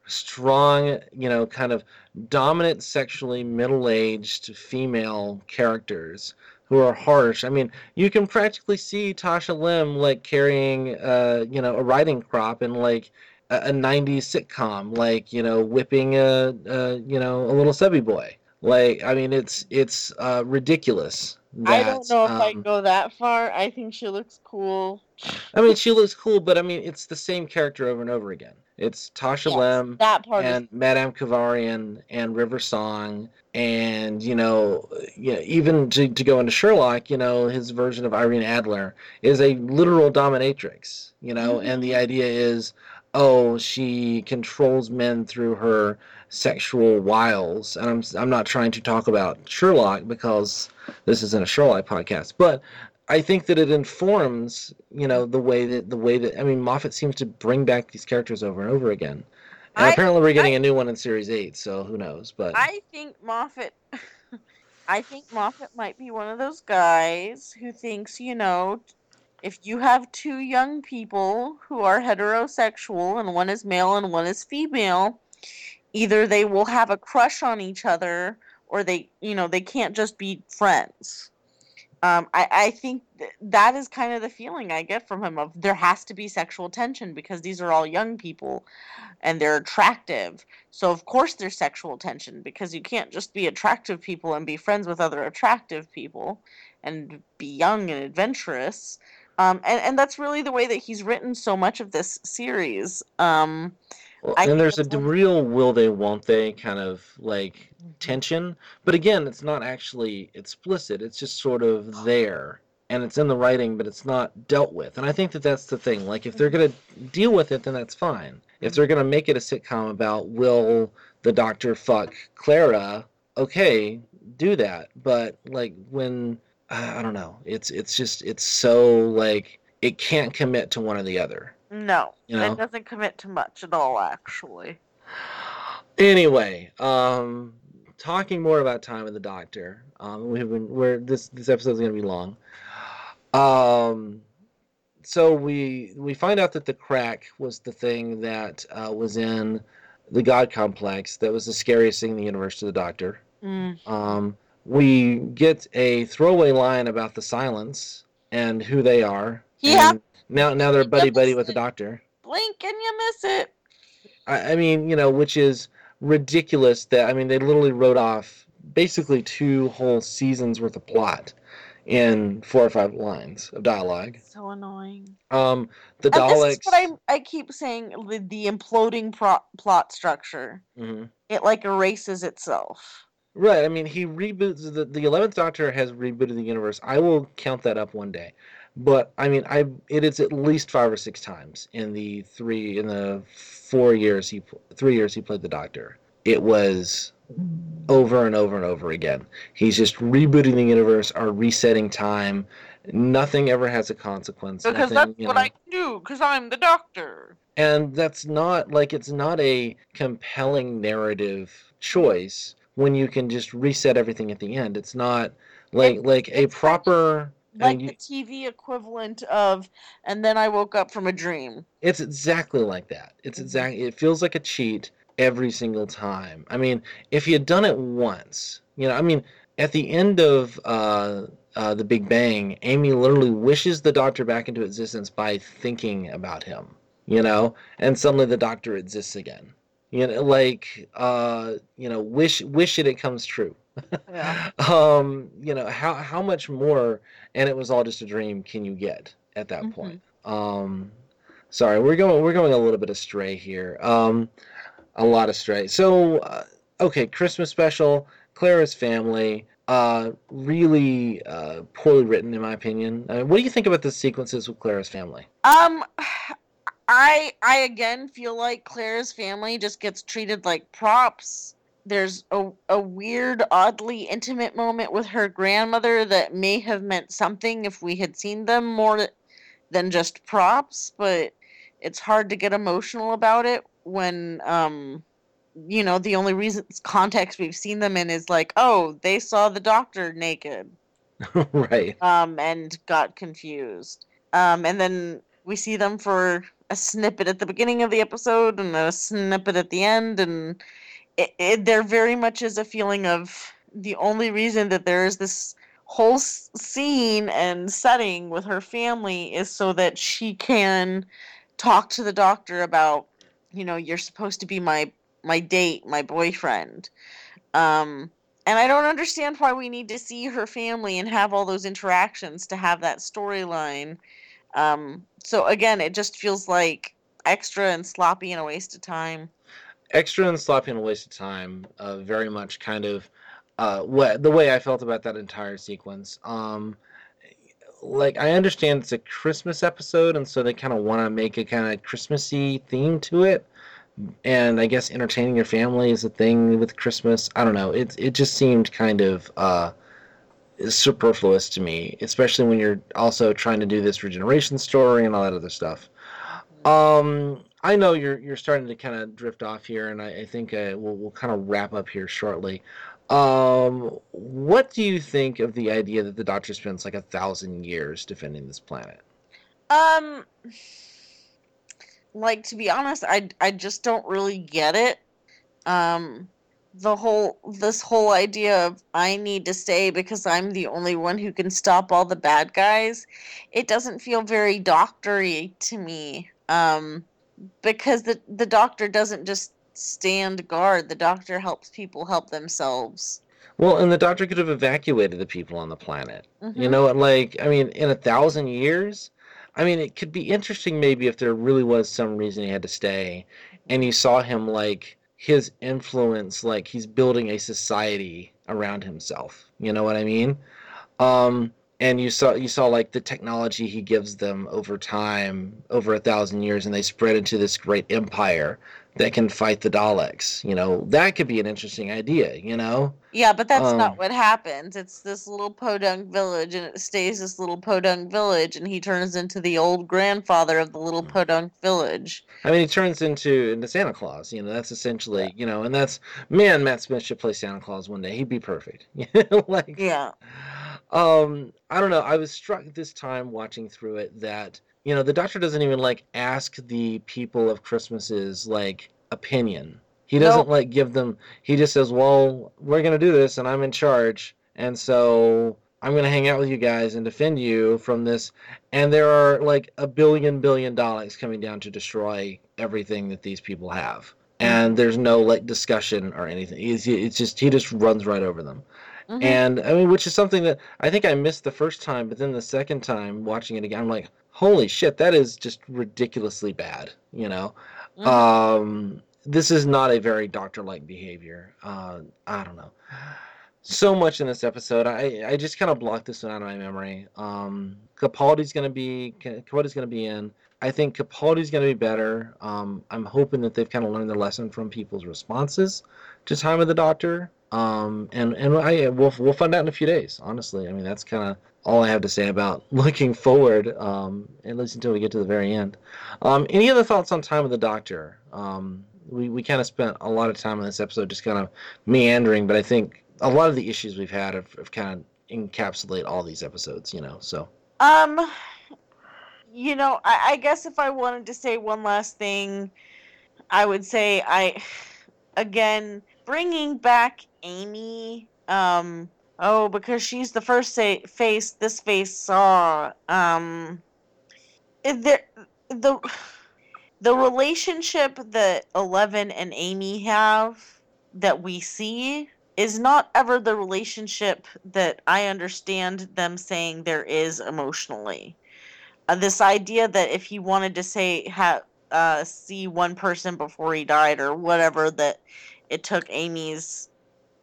strong, you know, kind of dominant, sexually middle-aged female characters who are harsh. I mean, you can practically see Tasha Lem, like, carrying, you know, a riding crop and, like, a 90s sitcom, like, you know, whipping a you know, a little subby boy. Like, I mean, it's ridiculous. That, I don't know if I go that far. I think she looks cool. I mean, she looks cool, but I mean, it's the same character over and over again. It's Tasha Lem and Madame Kavarian and River Song, and, you know, even to go into Sherlock, you know, his version of Irene Adler is a literal dominatrix, you know, mm-hmm. and the idea is, oh, she controls men through her sexual wiles, and I'm not trying to talk about Sherlock because this isn't a Sherlock podcast, but I think that it informs, you know, the way that I mean, Moffat seems to bring back these characters over and over again, and apparently we're getting a new one in Series 8, so who knows? But I think Moffat might be one of those guys who thinks, you know, if you have two young people who are heterosexual and one is male and one is female, either they will have a crush on each other, or they, you know, they can't just be friends. I think that is kind of the feeling I get from him, of there has to be sexual tension because these are all young people and they're attractive. So of course there's sexual tension, because you can't just be attractive people and be friends with other attractive people and be young and adventurous. And that's really the way that he's written so much of this series. Well, and there's a real will they, won't they kind of like tension. But again, it's not actually explicit. It's just sort of there. And it's in the writing, but it's not dealt with. And I think that that's the thing. Like, if they're going to deal with it, then that's fine. If they're going to make it a sitcom about will the Doctor fuck Clara, okay, do that. But, like, when... I don't know. It's just... It's so, like... It can't commit to one or the other. No. You know? It doesn't commit to much at all, actually. Anyway, talking more about Time of the Doctor. This episode's going to be long. So we find out that the crack was the thing that was in the God Complex. That was the scariest thing in the universe to the Doctor. We get a throwaway line about the Silence and who they are. Yeah. And now they're buddy-buddy with the Doctor. Blink and you miss it. I mean, you know, which is ridiculous that, I mean, they literally wrote off basically two whole seasons worth of plot in 4 or 5 lines of dialogue. So annoying. The Daleks... This is what I keep saying, the imploding plot structure. Mm-hmm. It, like, erases itself. Right, I mean, he reboots... The 11th Doctor has rebooted the universe. I will count that up one day. But, I mean, it is at least 5 or 6 times in the 3 years he played the Doctor. It was over and over and over again. He's just rebooting the universe or resetting time. Nothing ever has a consequence. Because that's what I can do, because I'm the Doctor. And that's not, like, it's not a compelling narrative choice... when you can just reset everything at the end. It's not like a proper... Like the TV equivalent of, and then I woke up from a dream. It's exactly like that. It feels like a cheat every single time. I mean, if you had done it once, you know, I mean, at the end of The Big Bang, Amy literally wishes the Doctor back into existence by thinking about him, you know, and suddenly the Doctor exists again. You know, like, you know, wish it comes true. Yeah. You know, how much more, and it was all just a dream, can you get at that point? Sorry, we're going a little bit astray here. A lot astray. So, okay, Christmas special, Clara's family, really poorly written in my opinion. I mean, what do you think about the sequences with Clara's family? I again feel like Clara's family just gets treated like props. There's a weird, oddly intimate moment with her grandmother that may have meant something if we had seen them more than just props, but it's hard to get emotional about it when, you know, the only context we've seen them in is like, oh, they saw the Doctor naked. Right. And got confused. And then we see them for... a snippet at the beginning of the episode and a snippet at the end, and there very much is a feeling of the only reason that there is this whole scene and setting with her family is so that she can talk to the Doctor about, you know, you're supposed to be my date, my boyfriend. And I don't understand why we need to see her family and have all those interactions to have that storyline. So again, it just feels like extra and sloppy and a waste of time. Extra and sloppy and a waste of time. Very much kind of the way I felt about that entire sequence. Like, I understand it's a Christmas episode, and so they kind of want to make a kind of Christmassy theme to it. And I guess entertaining your family is a thing with Christmas. I don't know. It just seemed kind of... superfluous to me, especially when you're also trying to do this regeneration story and all that other stuff. I know you're starting to kind of drift off here, and I think we'll kind of wrap up here shortly. What do you think of the idea that the Doctor spends like 1,000 years defending this planet? Like, to be honest, I just don't really get it. This whole idea of I need to stay because I'm the only one who can stop all the bad guys, it doesn't feel very doctory to me. Because the Doctor doesn't just stand guard. The Doctor helps people help themselves. Well, and the Doctor could have evacuated the people on the planet. Mm-hmm. You know, like, I mean, in 1,000 years, I mean, it could be interesting maybe if there really was some reason he had to stay, and you saw him, like, his influence, like, he's building a society around himself. You know what I mean? And you saw like the technology he gives them over time, over 1,000 years, and they spread into this great empire that can fight the Daleks. You know, that could be an interesting idea, you know? Yeah, but that's not what happens. It's this little podunk village, and it stays this little podunk village, and he turns into the old grandfather of the little podunk village. I mean, he turns into Santa Claus, you know, that's essentially, yeah. You know, and that's, man, Matt Smith should play Santa Claus one day. He'd be perfect. Like, yeah. I don't know. I was struck this time watching through it that, you know, the Doctor doesn't even, like, ask the people of Christmas's, like, opinion. He doesn't, like, give them... He just says, well, we're going to do this, and I'm in charge, and so I'm going to hang out with you guys and defend you from this. And there are, like, a billion Daleks coming down to destroy everything that these people have. And there's no, like, discussion or anything. It's just... He just runs right over them. Mm-hmm. And, I mean, which is something that I think I missed the first time, but then the second time watching it again, I'm like... Holy shit, that is just ridiculously bad, you know? Mm. This is not a very Doctor-like behavior. I don't know. So much in this episode. I just kind of blocked this one out of my memory. Capaldi's going to be in. I think Capaldi's going to be better. I'm hoping that they've kind of learned the lesson from people's responses to Time of the Doctor. We'll find out in a few days, honestly. I mean, that's kind of all I have to say about looking forward, at least until we get to the very end. Any other thoughts on Time of the Doctor? We kind of spent a lot of time in this episode just kind of meandering, but I think a lot of the issues we've had have kind of encapsulate all these episodes, you know, so. You know, I guess if I wanted to say one last thing, I would say again, bringing back Amy, because she's the first face this face saw. The relationship that Eleven and Amy have that we see is not ever the relationship that I understand them saying there is emotionally. This idea that if he wanted to see one person before he died or whatever, that it took Amy's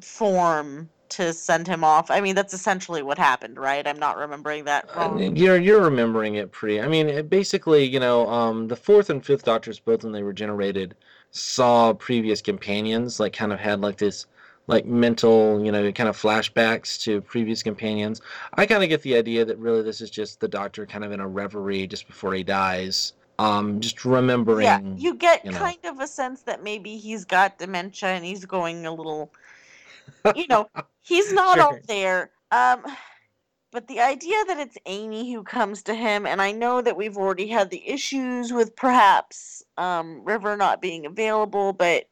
form to send him off. I mean, that's essentially what happened, right? I'm not remembering that wrong. You're remembering it pretty. I mean, it basically, you know, the 4th and 5th Doctors, both when they were generated, saw previous companions, like kind of had like this, like mental, you know, kind of flashbacks to previous companions. I kind of get the idea that really this is just the Doctor kind of in a reverie just before he dies. Just remembering. Yeah, you get kind of a sense that maybe he's got dementia and he's going a little, you know, he's not sure. Out there. But the idea that it's Amy who comes to him, and I know that we've already had the issues with perhaps River not being available, but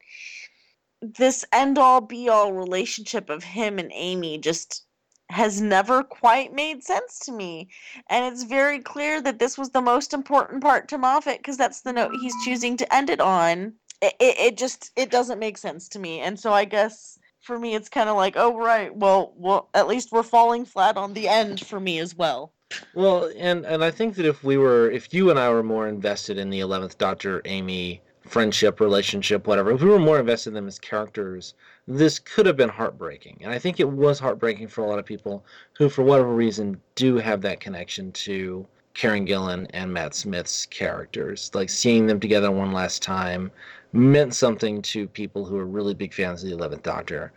this end-all, be-all relationship of him and Amy just has never quite made sense to me. And it's very clear that this was the most important part to Moffat, because that's the note he's choosing to end it on. It doesn't make sense to me. And so I guess for me, it's kind of like, oh, right, well, at least we're falling flat on the end for me as well. Well, and I think that if you and I were more invested in the 11th Doctor, Amy, friendship, relationship, whatever, if we were more invested in them as characters, this could have been heartbreaking. And I think it was heartbreaking for a lot of people who, for whatever reason, do have that connection to Karen Gillan and Matt Smith's characters. Like, seeing them together one last time meant something to people who are really big fans of the 11th Doctor.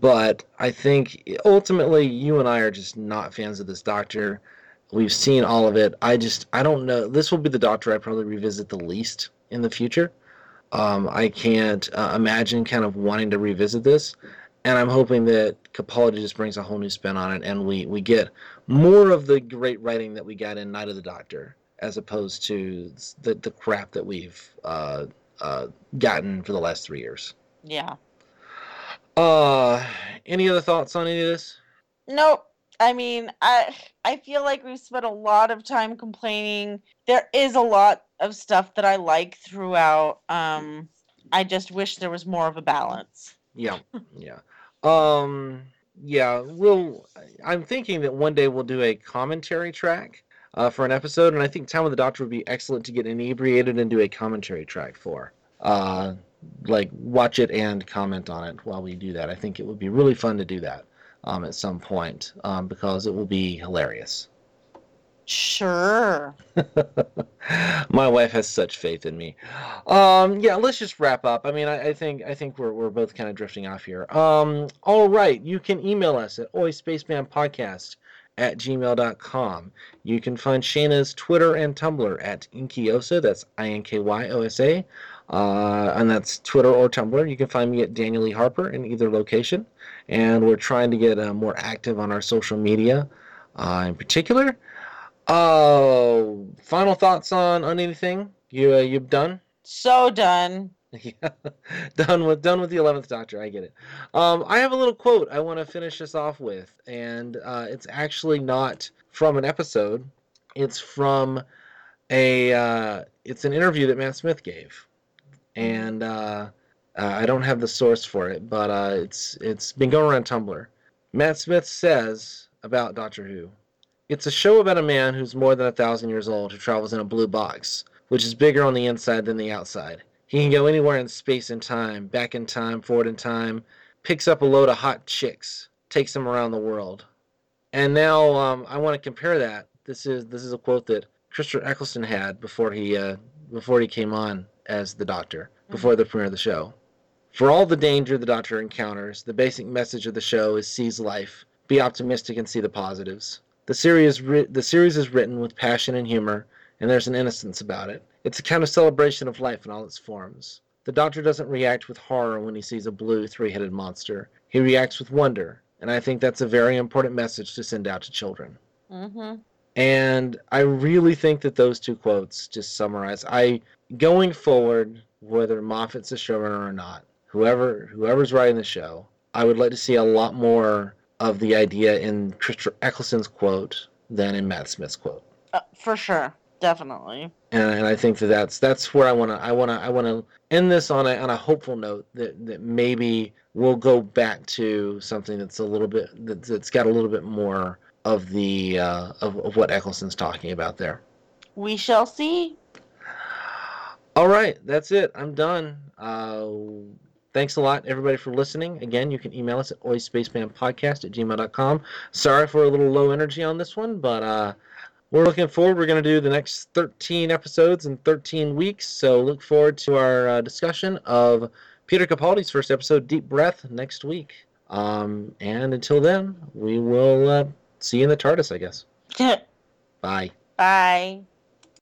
But I think, ultimately, you and I are just not fans of this Doctor. We've seen all of it. I don't know. This will be the Doctor I probably revisit the least in the future. I can't imagine kind of wanting to revisit this, and I'm hoping that Capaldi just brings a whole new spin on it, and we get more of the great writing that we got in Night of the Doctor, as opposed to the crap that we've gotten for the last 3 years. Yeah. Any other thoughts on any of this? Nope. I mean, I feel like we've spent a lot of time complaining. There is a lot of stuff that I like throughout. I just wish there was more of a balance. Yeah. I'm thinking that one day we'll do a commentary track for an episode, and I think Time of the Doctor would be excellent to get inebriated and do a commentary track for. Like, watch it and comment on it while we do that. I think it would be really fun to do that at some point, because it will be hilarious. Sure. My wife has such faith in me. Yeah, let's just wrap up. I mean, I think we're both kind of drifting off here. All right, you can email us at oispacemanpodcast@gmail.com. You can find Shana's Twitter and Tumblr at Inkyosa. That's Inkyosa. And that's Twitter or Tumblr. You can find me at Daniel E. Harper in either location. And we're trying to get more active on our social media in particular. Final thoughts on anything you've done? So done. Yeah, done with the 11th Doctor. I get it. I have a little quote I want to finish this off with, and it's actually not from an episode. It's from an interview that Matt Smith gave, and I don't have the source for it, but it's been going around Tumblr. Matt Smith says about Doctor Who, "It's a show about a man who's more than 1,000 years old who travels in a blue box, which is bigger on the inside than the outside. He can go anywhere in space and time, back in time, forward in time, picks up a load of hot chicks, takes them around the world." And now I want to compare that. This is a quote that Christopher Eccleston had before he came on as the Doctor, before the premiere of the show. "For all the danger the Doctor encounters, the basic message of the show is seize life, be optimistic and see the positives. The series is written with passion and humor, and there's an innocence about it. It's a kind of celebration of life in all its forms. The Doctor doesn't react with horror when he sees a blue three-headed monster. He reacts with wonder, and I think that's a very important message to send out to children." Mm-hmm. And I really think that those two quotes just summarize. Going forward, whether Moffat's a showrunner or not, whoever's writing the show, I would like to see a lot more of the idea in Christopher Eccleston's quote than in Matt Smith's quote. For sure. Definitely. And I think that's where I want to end this on a hopeful note that maybe we'll go back to something that's a little bit that's got a little bit more of the of what Eccleston's talking about there. We shall see. All right, that's it. I'm done. Thanks a lot, everybody, for listening. Again, you can email us at oispacemanpodcast@gmail.com. Sorry for a little low energy on this one, but we're looking forward. We're going to do the next 13 episodes in 13 weeks, so look forward to our discussion of Peter Capaldi's first episode, Deep Breath, next week. And until then, we will see you in the TARDIS, I guess. Bye. Bye.